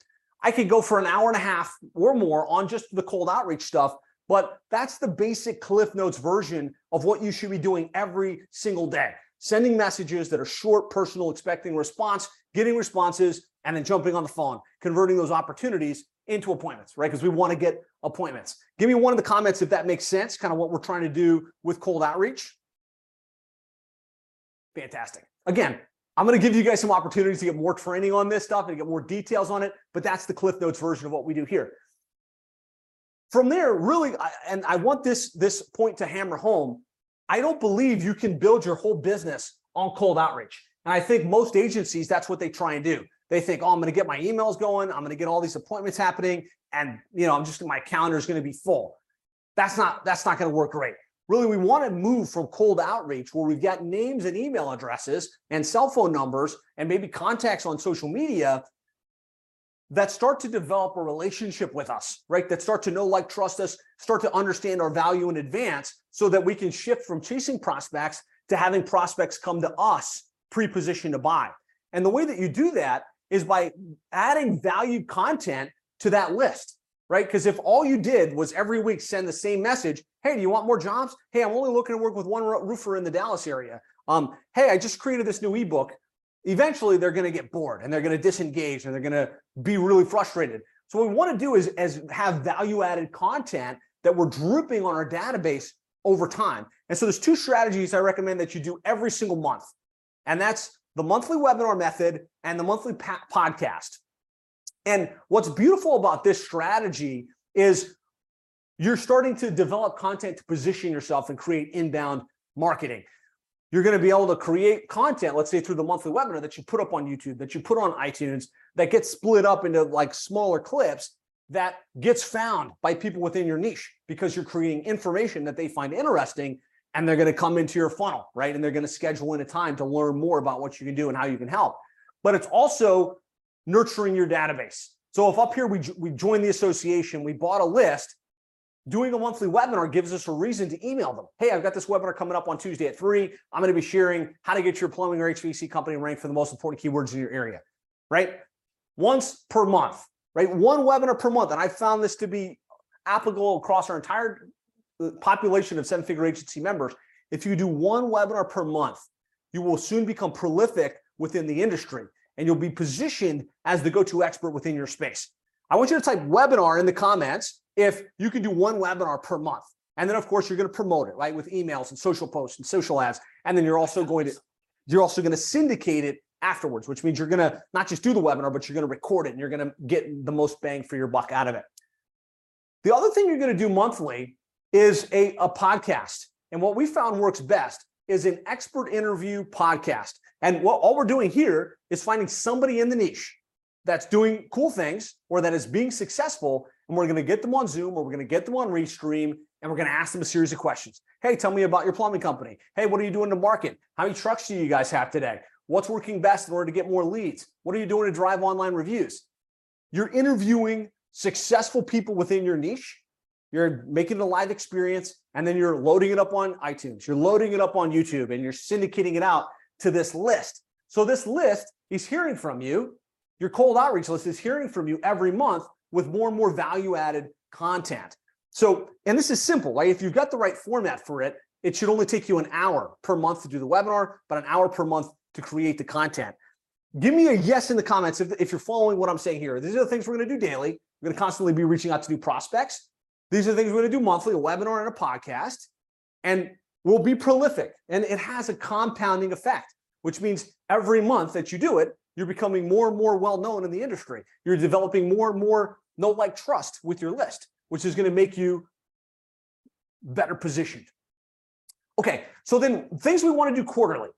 I could go for an hour and a half or more on just the cold outreach stuff, but that's the basic Cliff Notes version of what you should be doing every single day. Sending messages that are short, personal, expecting response, getting responses, and then jumping on the phone, converting those opportunities into appointments, right? Because we want to get appointments. Give me one of the comments if that makes sense, kind of what we're trying to do with cold outreach. Fantastic. Again, I'm going to give you guys some opportunities to get more training on this stuff and get more details on it, but that's the Cliff Notes version of what we do here. From there, really, and I want this, this point to hammer home, I don't believe you can build your whole business on cold outreach. And I think most agencies, that's what they try and do. They think, oh, I'm going to get my emails going. I'm going to get all these appointments happening. And, you know, I'm just, my calendar is going to be full. That's not, that's not going to work great. Really, we want to move from cold outreach where we've got names and email addresses and cell phone numbers and maybe contacts on social media that start to develop a relationship with us, right? That start to know, like, trust us, start to understand our value in advance so that we can shift from chasing prospects to having prospects come to us pre-positioned to buy. And the way that you do that is by adding valued content to that list, right? Because if all you did was every week send the same message, hey, do you want more jobs? Hey, I'm only looking to work with one roofer in the Dallas area. Um, hey, I just created this new ebook. Eventually, they're going to get bored and they're going to disengage and they're going to be really frustrated. So what we want to do is, is have value-added content that we're dripping on our database over time. And so there's two strategies I recommend that you do every single month. And that's the monthly webinar method and the monthly podcast. And what's beautiful about this strategy is you're starting to develop content to position yourself and create inbound marketing. You're going to be able to create content, let's say through the monthly webinar that you put up on YouTube, that you put on iTunes, that gets split up into like smaller clips that gets found by people within your niche because you're creating information that they find interesting. And they're going to come into your funnel, right? And they're going to schedule in a time to learn more about what you can do and how you can help. But it's also nurturing your database. So if up here we, we joined the association, we bought a list, doing a monthly webinar gives us a reason to email them. Hey, I've got this webinar coming up on Tuesday at three. I'm going to be sharing how to get your plumbing or H V A C company ranked for the most important keywords in your area, right? Once per month, right? One webinar per month. And I found this to be applicable across our entire the population of seven-figure agency members. If you do one webinar per month, you will soon become prolific within the industry, and you'll be positioned as the go-to expert within your space. I want you to type webinar in the comments if you can do one webinar per month. And then, of course, you're going to promote it, right, with emails and social posts and social ads. And then you're also going to, you're also going to syndicate it afterwards, which means you're going to not just do the webinar, but you're going to record it and you're going to get the most bang for your buck out of it. The other thing you're going to do monthly is a, a podcast. And what we found works best is an expert interview podcast. And what all we're doing here is finding somebody in the niche that's doing cool things or that is being successful. And we're going to get them on Zoom or we're going to get them on Restream and we're going to ask them a series of questions. Hey, tell me about your plumbing company. Hey, what are you doing to market? How many trucks do you guys have today? What's working best in order to get more leads? What are you doing to drive online reviews? You're interviewing successful people within your niche. You're making it a live experience, and then you're loading it up on iTunes. You're loading it up on YouTube, and you're syndicating it out to this list. So this list is hearing from you. Your cold outreach list is hearing from you every month with more and more value-added content. So, and this is simple. Like, if you've got the right format for it, it should only take you an hour per month to do the webinar, but an hour per month to create the content. Give me a yes in the comments if, if you're following what I'm saying here. These are the things we're going to do daily. We're going to constantly be reaching out to new prospects. These are the things we're going to do monthly, a webinar and a podcast, and we'll be prolific. And it has a compounding effect, which means every month that you do it, you're becoming more and more well-known in the industry. You're developing more and more know-like trust with your list, which is going to make you better positioned. Okay, so then things we want to do quarterly.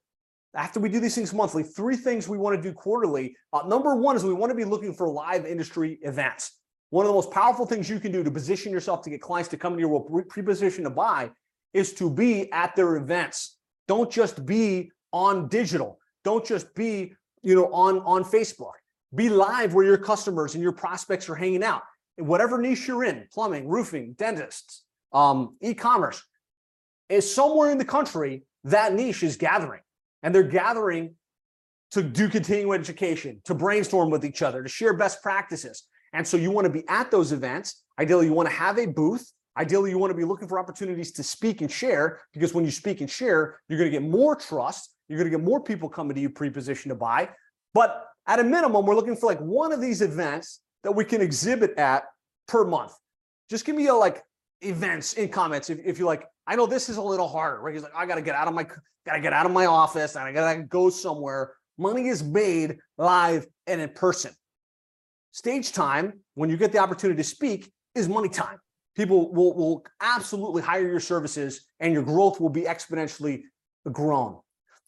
After we do these things monthly, three things we want to do quarterly. Uh, number one is we want to be looking for live industry events. One of the most powerful things you can do to position yourself to get clients to come to your world, pre-position to buy, is to be at their events. Don't just be on digital. Don't just be, you know, on, on Facebook. Be live where your customers and your prospects are hanging out. In whatever niche you're in, plumbing, roofing, dentists, um, e-commerce, is somewhere in the country that niche is gathering. And they're gathering to do continuing education, to brainstorm with each other, to share best practices. And so you want to be at those events. Ideally, you want to have a booth. Ideally, you want to be looking for opportunities to speak and share, because when you speak and share, you're going to get more trust. You're going to get more people coming to you pre-positioned to buy. But at a minimum, we're looking for like one of these events that we can exhibit at per month. Just give me a like events in comments if, if you like. I know this is a little harder, right? He's like, I gotta get out of my, gotta get out of my office, and I gotta go somewhere. Money is made live and in person. Stage time, when you get the opportunity to speak, is money time. People will, will absolutely hire your services, and your growth will be exponentially grown.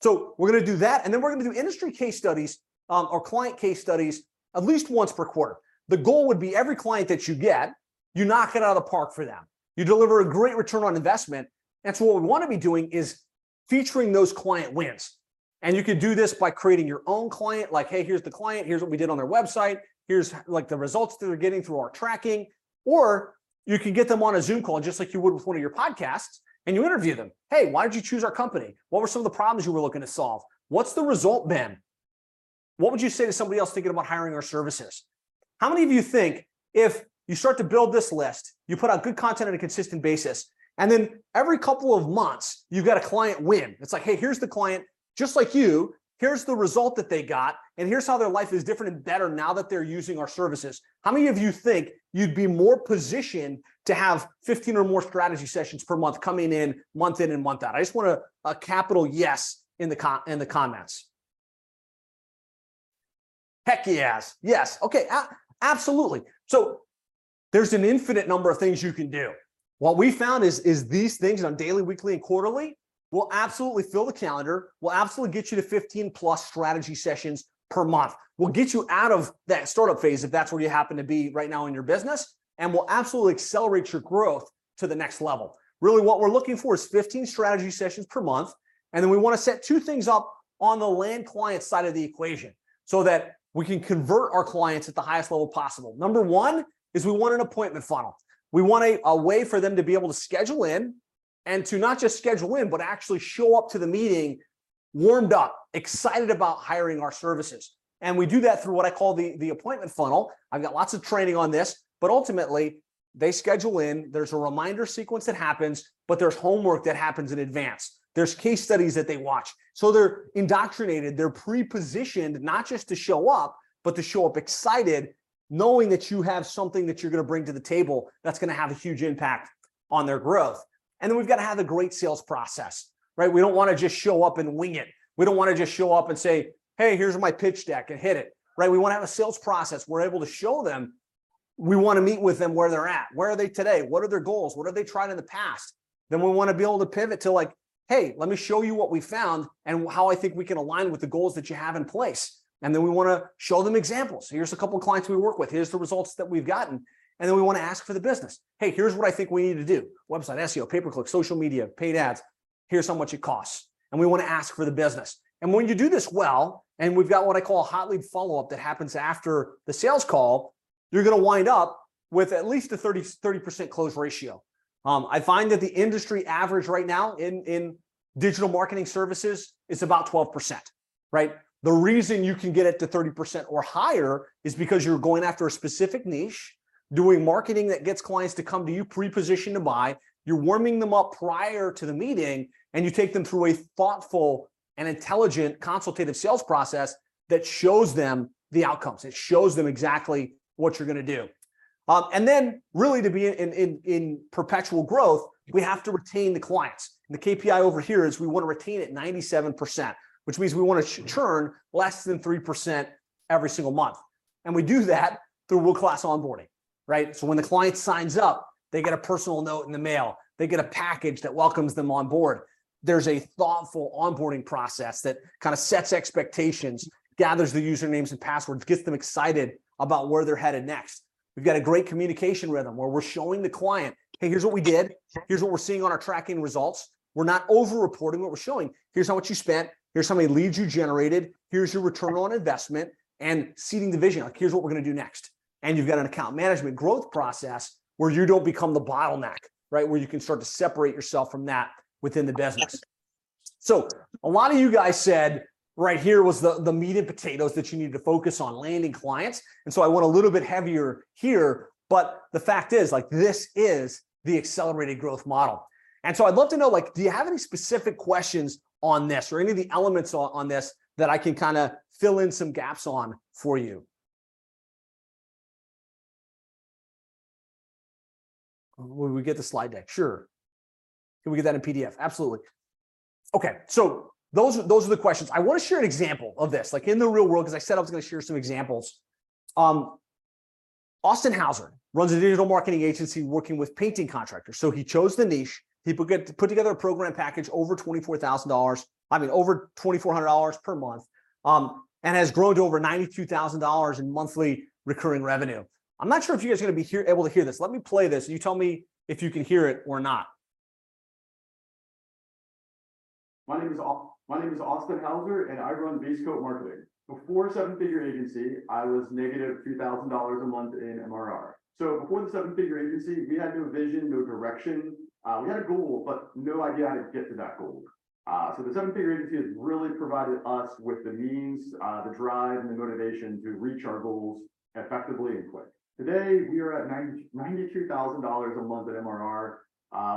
So we're gonna do that, and then we're gonna do industry case studies um, or client case studies at least once per quarter. The goal would be every client that you get, you knock it out of the park for them. You deliver a great return on investment. And so what we want to be doing is featuring those client wins. And you can do this by creating your own client, like, hey, here's the client, here's what we did on their website, here's like the results that they're getting through our tracking. Or you can get them on a Zoom call, just like you would with one of your podcasts, and you interview them. Hey, why did you choose our company? What were some of the problems you were looking to solve? What's the result been? What would you say to somebody else thinking about hiring our services? How many of you think if you start to build this list, you put out good content on a consistent basis, and then every couple of months, you've got a client win? It's like, hey, here's the client, just like you, here's the result that they got, and here's how their life is different and better now that they're using our services. How many of you think you'd be more positioned to have fifteen or more strategy sessions per month coming in, month in and month out? I just want a, a capital yes in the, com in the comments. Heck yes, yes, okay, absolutely. So there's an infinite number of things you can do. What we found is, is these things on daily, weekly, and quarterly will absolutely fill the calendar, will absolutely get you to fifteen plus strategy sessions per month. We'll get you out of that startup phase if that's where you happen to be right now in your business, and will absolutely accelerate your growth to the next level. Really what we're looking for is fifteen strategy sessions per month, and then we want to set two things up on the land client side of the equation so that we can convert our clients at the highest level possible. Number one is we want an appointment funnel. We want a, a way for them to be able to schedule in, and to not just schedule in, but actually show up to the meeting warmed up, excited about hiring our services. And we do that through what I call the, the appointment funnel. I've got lots of training on this, but ultimately they schedule in, there's a reminder sequence that happens, but there's homework that happens in advance. There's case studies that they watch. So they're indoctrinated, they're pre-positioned, not just to show up, but to show up excited, knowing that you have something that you're going to bring to the table that's going to have a huge impact on their growth. And then we've got to have a great sales process, right? We don't want to just show up and wing it. We don't want to just show up and say, hey, here's my pitch deck, and hit it, right? We want to have a sales process. We're able to show them. We want to meet with them where they're at. Where are they today? What are their goals? What have they tried in the past? Then we want to be able to pivot to like, hey, let me show you what we found and how I think we can align with the goals that you have in place. And then we want to show them examples. Here's a couple of clients we work with. Here's the results that we've gotten. And then we want to ask for the business. Hey, here's what I think we need to do. Website, S E O, pay-per-click, social media, paid ads. Here's how much it costs. And we want to ask for the business. And when you do this well, and we've got what I call a hot lead follow-up that happens after the sales call, you're going to wind up with at least a thirty percent close ratio. Um, I find that the industry average right now in, in digital marketing services is about twelve percent, right? The reason you can get it to thirty percent or higher is because you're going after a specific niche, doing marketing that gets clients to come to you pre-positioned to buy, you're warming them up prior to the meeting, and you take them through a thoughtful and intelligent consultative sales process that shows them the outcomes. It shows them exactly what you're going to do. Um, and then really to be in, in, in perpetual growth, we have to retain the clients. And the K P I over here is we want to retain at ninety-seven percent, which means we want to churn less than three percent every single month. And we do that through world-class onboarding, right? So when the client signs up, they get a personal note in the mail. They get a package that welcomes them on board. There's a thoughtful onboarding process that kind of sets expectations, gathers the usernames and passwords, gets them excited about where they're headed next. We've got a great communication rhythm where we're showing the client, hey, here's what we did. Here's what we're seeing on our tracking results. We're not over-reporting what we're showing. Here's how much you spent. Here's how many leads you generated. Here's your return on investment, and seeding the vision. Like, here's what we're going to do next. And you've got an account management growth process where you don't become the bottleneck, right? Where you can start to separate yourself from that within the business. So a lot of you guys said right here was the, the meat and potatoes that you need to focus on, landing clients. And so I went a little bit heavier here, but the fact is, like, this is the accelerated growth model. And so I'd love to know, like, do you have any specific questions on this or any of the elements on, on this that I can kind of fill in some gaps on for you? Will we get the slide deck? Sure. Can we get that in P D F? Absolutely. Okay. So those, those are the questions. I want to share an example of this, like in the real world, because I said I was going to share some examples. Um, Austin Hauser runs a digital marketing agency working with painting contractors. So he chose the niche. He put, put together a program package over twenty-four thousand dollars. I mean, over twenty-four hundred dollars per month, um, and has grown to over ninety-two thousand dollars in monthly recurring revenue. I'm not sure if you guys are going to be hear, able to hear this. Let me play this. You tell me if you can hear it or not. My name is, my name is Austin Hauser, and I run Base Coat Marketing. Before Seven Figure Agency, I was negative two thousand dollars a month in M R R. So before the Seven Figure Agency, we had no vision, no direction. Uh, we had a goal, but no idea how to get to that goal. Uh, so the Seven Figure Agency has really provided us with the means, uh, the drive, and the motivation to reach our goals effectively and quick. Today, we are at ninety-two thousand dollars a month at M R R,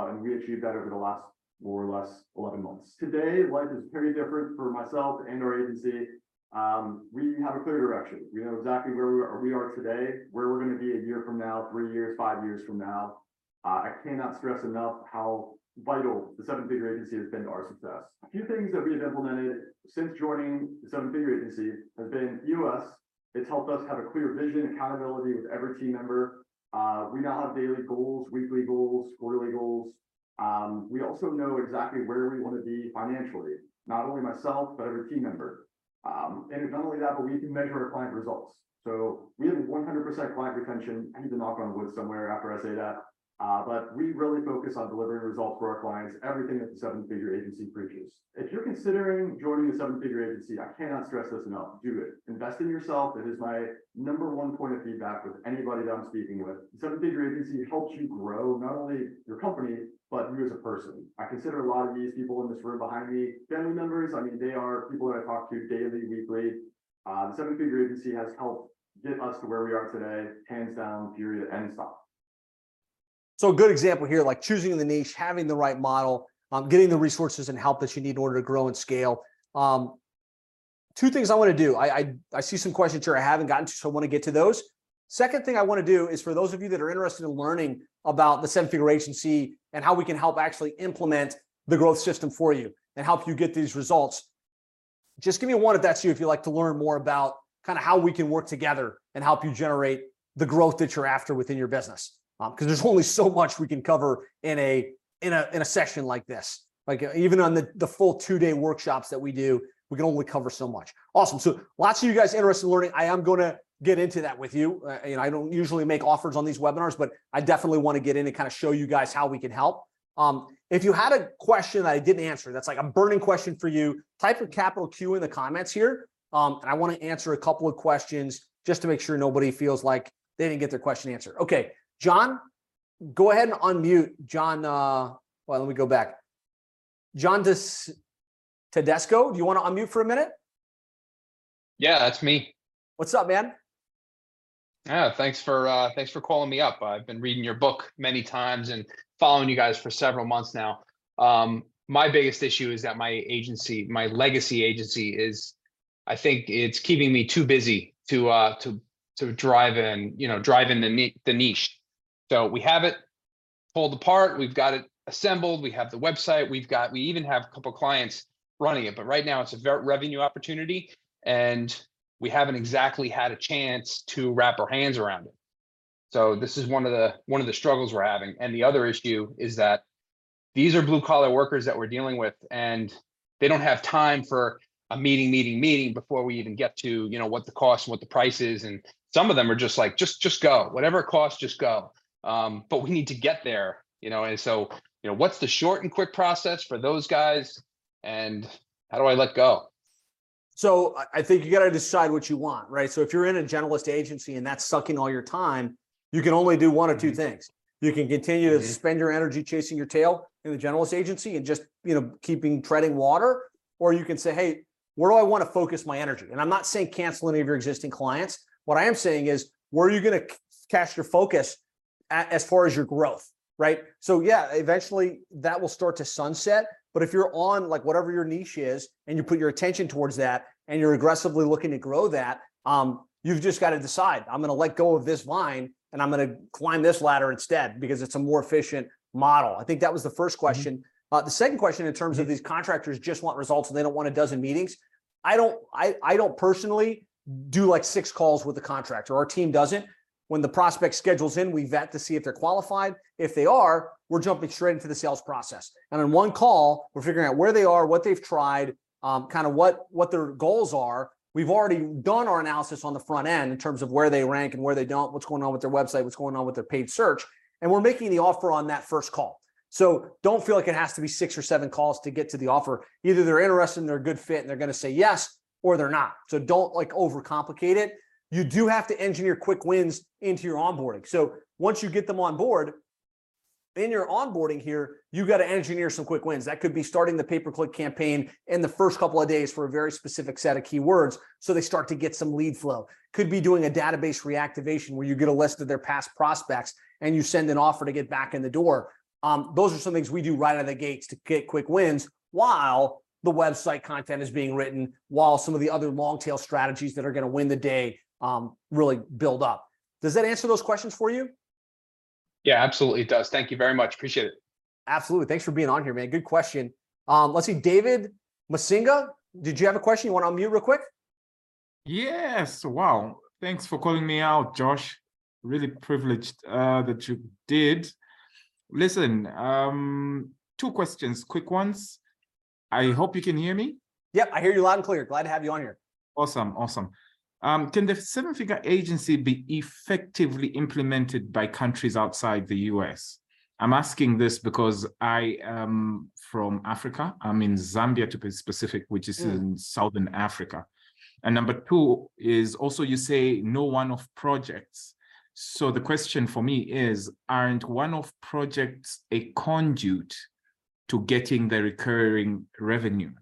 uh, and we achieved that over the last more or less eleven months. Today, life is very different for myself and our agency. Um, we have a clear direction. We know exactly where we are, we are today, where we're going to be a year from now, three years, five years from now. Uh, I cannot stress enough how vital the Seven Figure Agency has been to our success. A few things that we have implemented since joining the Seven Figure Agency has been E O S. It's helped us have a clear vision, accountability with every team member. Uh, we now have daily goals, weekly goals, quarterly goals. Um, we also know exactly where we want to be financially, not only myself, but every team member. Um, and not only that, but we can measure our client results. So we have one hundred percent client retention. I need to knock on wood somewhere after I say that. Uh, but we really focus on delivering results for our clients, everything that the Seven Figure Agency preaches. If you're considering joining the Seven Figure Agency, I cannot stress this enough. Do it. Invest in yourself. It is my number one point of feedback with anybody that I'm speaking with. The Seven Figure Agency helps you grow not only your company, but you as a person. I consider a lot of these people in this room behind me family members. I mean, they are people that I talk to daily, weekly. Uh, the Seven Figure Agency has helped get us to where we are today, hands down, period, end stop. So a good example here, like choosing the niche, having the right model, um, getting the resources and help that you need in order to grow and scale. Um, two things I want to do. I, I, I see some questions here I haven't gotten to, so I want to get to those. Second thing I want to do is for those of you that are interested in learning about the Seven Figure Agency and how we can help actually implement the growth system for you and help you get these results. Just give me one if that's you, if you'd like to learn more about kind of how we can work together and help you generate the growth that you're after within your business. Because um, there's only so much we can cover in a in a in a session like this. Like even on the the full two day workshops that we do, we can only cover so much. Awesome. So lots of you guys interested in learning. I am going to get into that with you. Uh, you know, I don't usually make offers on these webinars, but I definitely want to get in and kind of show you guys how we can help. Um, if you had a question that I didn't answer, that's like a burning question for you, type a capital Q in the comments here. Um, and I want to answer a couple of questions just to make sure nobody feels like they didn't get their question answered. Okay, John, go ahead and unmute. John, uh, well, let me go back. John Des- Tedesco, do you want to unmute for a minute? Yeah, that's me. What's up, man? Yeah, thanks for uh, thanks for calling me up. I've been reading your book many times and following you guys for several months now. Um, my biggest issue is that my agency, my legacy agency, is I think it's keeping me too busy to uh, to to drive in, you know, drive in the the niche. So we have it pulled apart, we've got it assembled, we have the website, we've got we even have a couple of clients running it, but right now it's a revenue opportunity and we haven't exactly had a chance to wrap our hands around it. So this is one of the one of the struggles we're having. And the other issue is that these are blue collar workers that we're dealing with, and they don't have time for a meeting, meeting, meeting before we even get to, you know, what the cost and what the price is. And some of them are just like, just just go, whatever it costs, just go. Um, but we need to get there, you know. And so, you know, what's the short and quick process for those guys? And how do I let go? So I think you got to decide what you want, right? So if you're in a generalist agency and that's sucking all your time, you can only do one or two mm-hmm. things. You can continue mm-hmm. to spend your energy chasing your tail in the generalist agency and just, you know, keeping treading water, or you can say, hey, where do I want to focus my energy? And I'm not saying cancel any of your existing clients. What I am saying is, where are you going to cast your focus at, as far as your growth, right? So yeah, eventually that will start to sunset. But if you're on like whatever your niche is and you put your attention towards that and you're aggressively looking to grow that, um, you've just got to decide, I'm going to let go of this vine and I'm going to climb this ladder instead because it's a more efficient model. I think that was the first question. Mm-hmm. Uh, the second question, in terms mm-hmm. of these contractors just want results and they don't want a dozen meetings. I don't, I, I don't personally do like six calls with the contractor. Our team doesn't. When the prospect schedules in, we vet to see if they're qualified. If they are, we're jumping straight into the sales process. And in one call, we're figuring out where they are, what they've tried, um, kind of what, what their goals are. We've already done our analysis on the front end in terms of where they rank and where they don't, what's going on with their website, what's going on with their paid search. And we're making the offer on that first call. So don't feel like it has to be six or seven calls to get to the offer. Either they're interested and they're a good fit and they're going to say yes, or they're not. So don't like overcomplicate it. You do have to engineer quick wins into your onboarding. So once you get them on board, in your onboarding here, you got to engineer some quick wins. That could be starting the pay-per-click campaign in the first couple of days for a very specific set of keywords so they start to get some lead flow. Could be doing a database reactivation where you get a list of their past prospects and you send an offer to get back in the door. Um, those are some things we do right out of the gates to get quick wins while the website content is being written, while some of the other long-tail strategies that are going to win the day Um, really build up. Does that answer those questions for you? Yeah, absolutely it does. Thank you very much. Appreciate it. Absolutely. Thanks for being on here, man. Good question. Um, let's see, David Masinga, did you have a question? You want to unmute real quick? Yes. Wow. Thanks for calling me out, Josh. Really privileged uh, that you did. Listen, um, two questions, quick ones. I hope you can hear me. Yep. I hear you loud and clear. Glad to have you on here. Awesome. Awesome. Um, can the seven-figure agency be effectively implemented by countries outside the U S? I'm asking this because I am from Africa. I'm in Zambia, to be specific, which is mm. in Southern Africa. And number two is also, you say no one-off projects. So the question for me is, aren't one-off projects a conduit to getting the recurring revenue?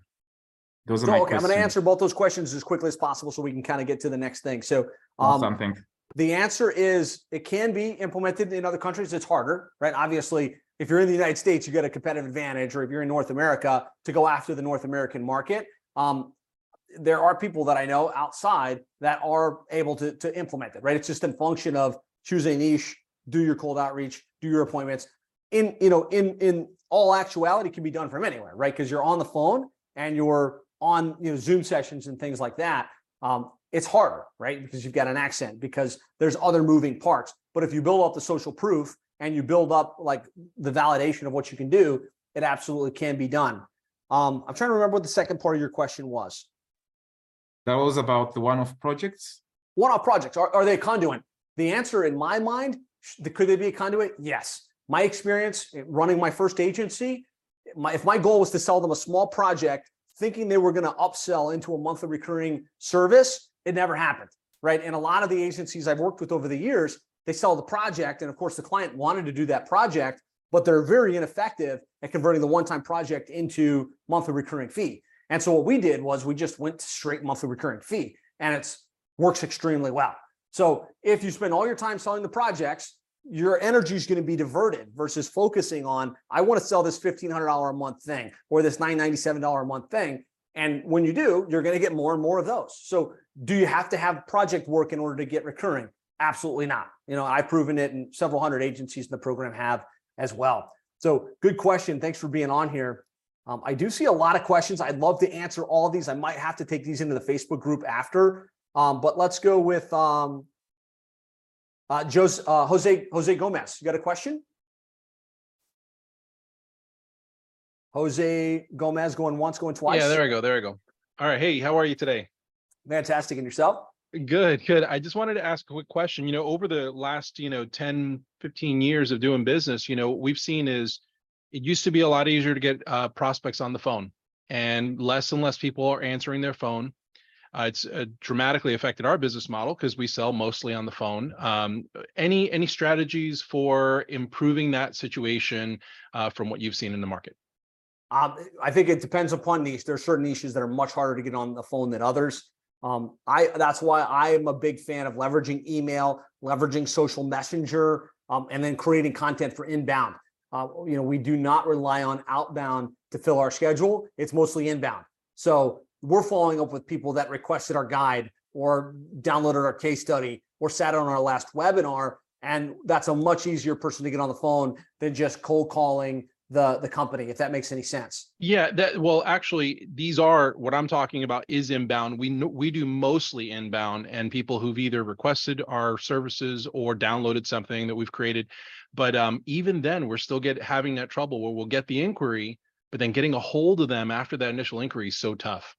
Those are so, my okay, questions. I'm going to answer both those questions as quickly as possible so we can kind of get to the next thing. So um, something. The answer is it can be implemented in other countries. It's harder, right? Obviously, if you're in the United States, you get a competitive advantage, or if you're in North America, to go after the North American market. Um, there are people that I know outside that are able to, to implement it, right? It's just a function of choose a niche, do your cold outreach, do your appointments. In, you know, in, in all actuality, it can be done from anywhere, right? Because you're on the phone and you're on, you know, Zoom sessions and things like that, um, it's harder, right? Because you've got an accent, because there's other moving parts. But if you build up the social proof and you build up like the validation of what you can do, it absolutely can be done. Um, I'm trying to remember what the second part of your question was. That was about the one-off projects. One-off projects, are, are they a conduit? The answer in my mind, could they be a conduit? Yes. My experience running my first agency, my, if my goal was to sell them a small project, thinking they were going to upsell into a monthly recurring service, it never happened, right? And a lot of the agencies I've worked with over the years, they sell the project. And of course, the client wanted to do that project, but they're very ineffective at converting the one-time project into monthly recurring fee. And so what we did was we just went to straight monthly recurring fee, and it works extremely well. So if you spend all your time selling the projects, your energy is going to be diverted versus focusing on, I want to sell this fifteen hundred dollars a month thing or this nine ninety-seven dollars a month thing. And when you do, you're going to get more and more of those. So do you have to have project work in order to get recurring? Absolutely not. You know, I've proven it, and several hundred agencies in the program have as well. So good question. Thanks for being on here. Um, I do see a lot of questions. I'd love to answer all of these. I might have to take these into the Facebook group after, um, but let's go with um, uh, Jose, uh, Jose, Jose Gomez. You got a question? Jose Gomez going once, going twice. Yeah, there I go. There I go. All right. Hey, how are you today? Fantastic. And yourself? Good, good. I just wanted to ask a quick question. You know, over the last, you know, ten, fifteen years of doing business, you know, what we've seen is it used to be a lot easier to get uh, prospects on the phone, and less and less people are answering their phone. Uh, it's uh, dramatically affected our business model because we sell mostly on the phone. Um, any any strategies for improving that situation uh, from what you've seen in the market? Um, I think it depends upon niche. There are certain niches that are much harder to get on the phone than others. Um, I that's why I am a big fan of leveraging email, leveraging social messenger, um, and then creating content for inbound. Uh, you know, we do not rely on outbound to fill our schedule. It's mostly inbound. So we're following up with people that requested our guide or downloaded our case study or sat on our last webinar. And that's a much easier person to get on the phone than just cold calling the, the company, if that makes any sense. Yeah, that, well, actually, these are, what I'm talking about is inbound. We we do mostly inbound, and people who've either requested our services or downloaded something that we've created. But um, even then, we're still get having that trouble where we'll get the inquiry, but then getting a hold of them after that initial inquiry is so tough.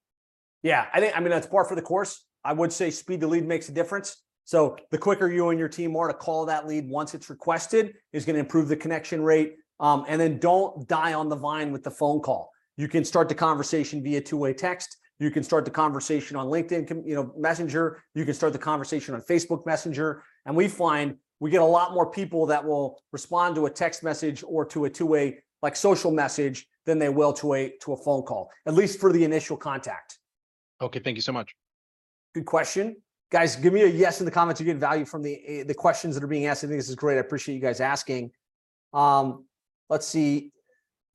Yeah, I think, I mean, that's par for the course. I would say speed to lead makes a difference. So the quicker you and your team are to call that lead once it's requested is going to improve the connection rate. Um, and then don't die on the vine with the phone call. You can start the conversation via two-way text. You can start the conversation on LinkedIn, you know, Messenger. You can start the conversation on Facebook Messenger. And we find we get a lot more people that will respond to a text message or to a two-way like social message than they will to a to a phone call, at least for the initial contact. Okay, thank you so much. Good question. Guys, give me a yes in the comments. You get value from the, the questions that are being asked. I think this is great. I appreciate you guys asking. Um, Let's see,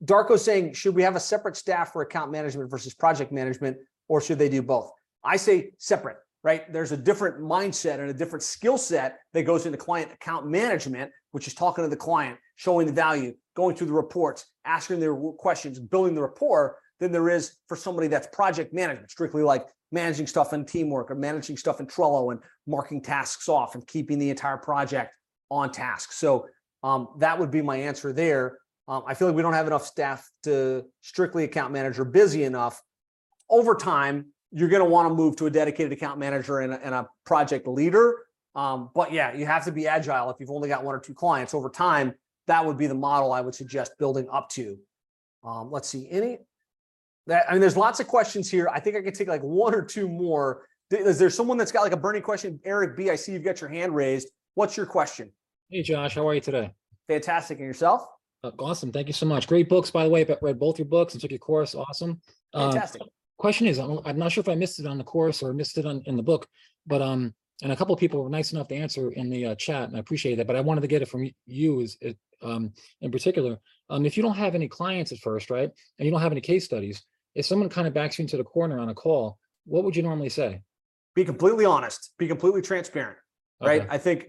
Darko saying, should we have a separate staff for account management versus project management, or should they do both? I say separate, right? There's a different mindset and a different skill set that goes into client account management, which is talking to the client, showing the value, going through the reports, asking their questions, building the rapport, than there is for somebody that's project management, strictly like managing stuff in Teamwork or managing stuff in Trello and marking tasks off and keeping the entire project on task. So Um, that would be my answer there. Um, I feel like we don't have enough staff to strictly account manager busy enough. Over time, you're going to want to move to a dedicated account manager and a, and a project leader. Um, but yeah, you have to be agile. If you've only got one or two clients over time, that would be the model I would suggest building up to. Um, let's see, any that, I mean, there's lots of questions here. I think I could take like one or two more. Is there someone that's got like a burning question? Eric B, I see you've got your hand raised. What's your question? Hey, Josh, how are you today? Fantastic. And yourself? Uh, awesome. Thank you so much. Great books, by the way. I read both your books and took your course. Awesome. Fantastic. Uh, question is, I'm, I'm not sure if I missed it on the course or missed it on, in the book, but um, and a couple of people were nice enough to answer in the uh, chat, and I appreciate that, but I wanted to get it from you is, it, um, in particular. Um, if you don't have any clients at first, right, and you don't have any case studies, if someone kind of backs you into the corner on a call, what would you normally say? Be completely honest. Be completely transparent, right? Okay. I think...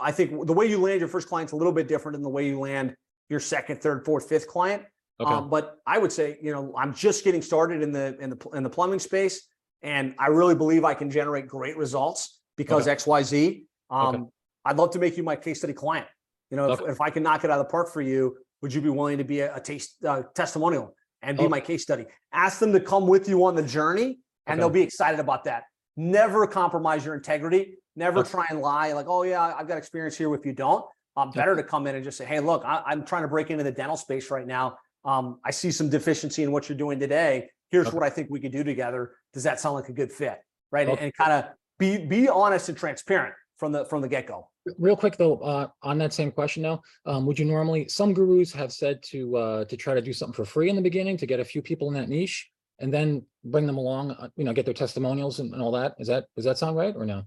I think the way you land your first client's a little bit different than the way you land your second, third, fourth, fifth client. Okay. Um, but I would say, you know, I'm just getting started in the, in the, in the plumbing space. And I really believe I can generate great results because okay. X, Y, Z. Um, okay. I'd love to make you my case study client. You know, if, okay. if I can knock it out of the park for you, would you be willing to be a, a taste uh, testimonial and be okay. my case study? Ask them to come with you on the journey and okay. they'll be excited about that. Never compromise your integrity. Never okay. try and lie like, oh yeah, I've got experience here. If you don't, um, better okay. to come in and just say, hey, look, I, I'm trying to break into the dental space right now. Um, I see some deficiency in what you're doing today. Here's okay. what I think we could do together. Does that sound like a good fit? Right. Okay. And, and kind of be, be honest and transparent from the, from the get-go. Real quick though, uh, on that same question now, um, would you normally, some gurus have said to, uh, to try to do something for free in the beginning to get a few people in that niche and then bring them along, uh, you know, get their testimonials and, and all that. Is that, does that sound right or no?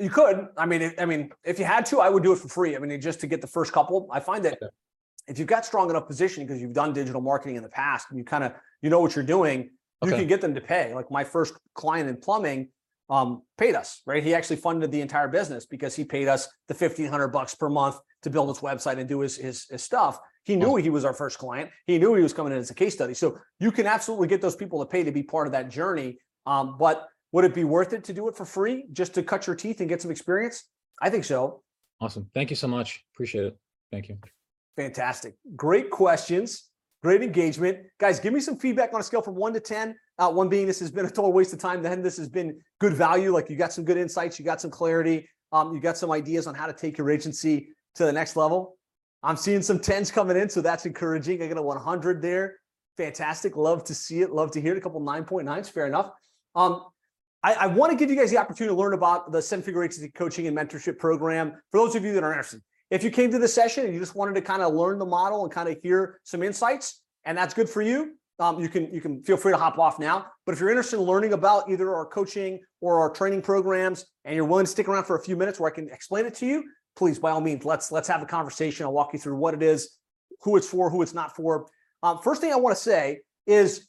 You could, I mean, if, I mean, if you had to, I would do it for free. I mean, just to get the first couple, I find that okay. if you've got strong enough positioning because you've done digital marketing in the past and you kind of, you know what you're doing, okay. you can get them to pay. Like my first client in plumbing um, paid us, right? He actually funded the entire business because he paid us the fifteen hundred bucks per month to build his website and do his, his, his stuff. He knew oh. he was our first client. He knew he was coming in as a case study. So you can absolutely get those people to pay to be part of that journey. Um, but would it be worth it to do it for free just to cut your teeth and get some experience? I think so. Awesome. Thank you so much. Appreciate it. Thank you. Fantastic. Great questions. Great engagement. Guys, give me some feedback on a scale from one to ten. Uh, one being this has been a total waste of time. Then this has been good value. Like you got some good insights. You got some clarity. Um, you got some ideas on how to take your agency to the next level. I'm seeing some tens coming in. So that's encouraging. I got a one hundred there. Fantastic. Love to see it. Love to hear it. A couple nine point nines. Fair enough. Um, I, I want to give you guys the opportunity to learn about the Seven Figure Agency Coaching and Mentorship Program. For those of you that are interested, if you came to the session and you just wanted to kind of learn the model and kind of hear some insights, and that's good for you, um, you can you can feel free to hop off now. But if you're interested in learning about either our coaching or our training programs, and you're willing to stick around for a few minutes where I can explain it to you, please, by all means, let's let's have a conversation. I'll walk you through what it is, who it's for, who it's not for. Um, first thing I want to say is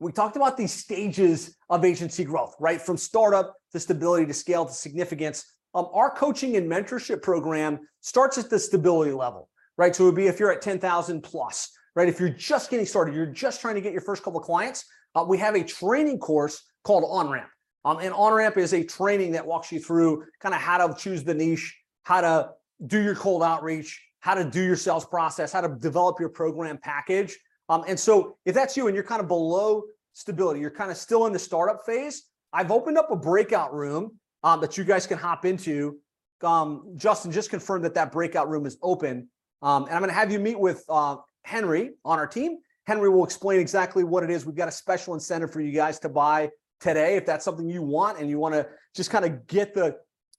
we talked about these stages of agency growth, right? From startup to stability to scale to significance. Um, our coaching and mentorship program starts at the stability level, right? So it would be if you're at ten thousand plus, right? If you're just getting started, you're just trying to get your first couple of clients. Uh, we have a training course called On-Ramp. Um, and On-Ramp is a training that walks you through kind of how to choose the niche, how to do your cold outreach, how to do your sales process, how to develop your program package. Um, and so if that's you and you're kind of below stability, you're kind of still in the startup phase, I've opened up a breakout room Um, that you guys can hop into. Um, Justin just confirmed that that breakout room is open. Um, and I'm going to have you meet with uh, Henry on our team. Henry will explain exactly what it is. We've got a special incentive for you guys to buy today if that's something you want and you want to just kind of get the,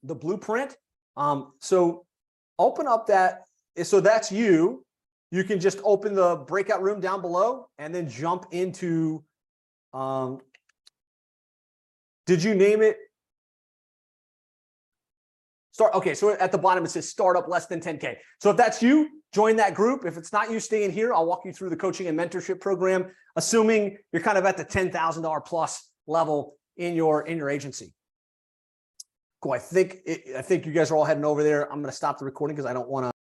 the blueprint. Um, so open up that. So that's you. You can just open the breakout room down below and then jump into, um, did you name it? Start, okay, so at the bottom it says startup less than ten K. So if that's you, join that group. If it's not you, stay in here. I'll walk you through the coaching and mentorship program, assuming you're kind of at the ten thousand dollars plus level in your in your agency. Cool. I think it, I think you guys are all heading over there. I'm going to stop the recording because I don't want to.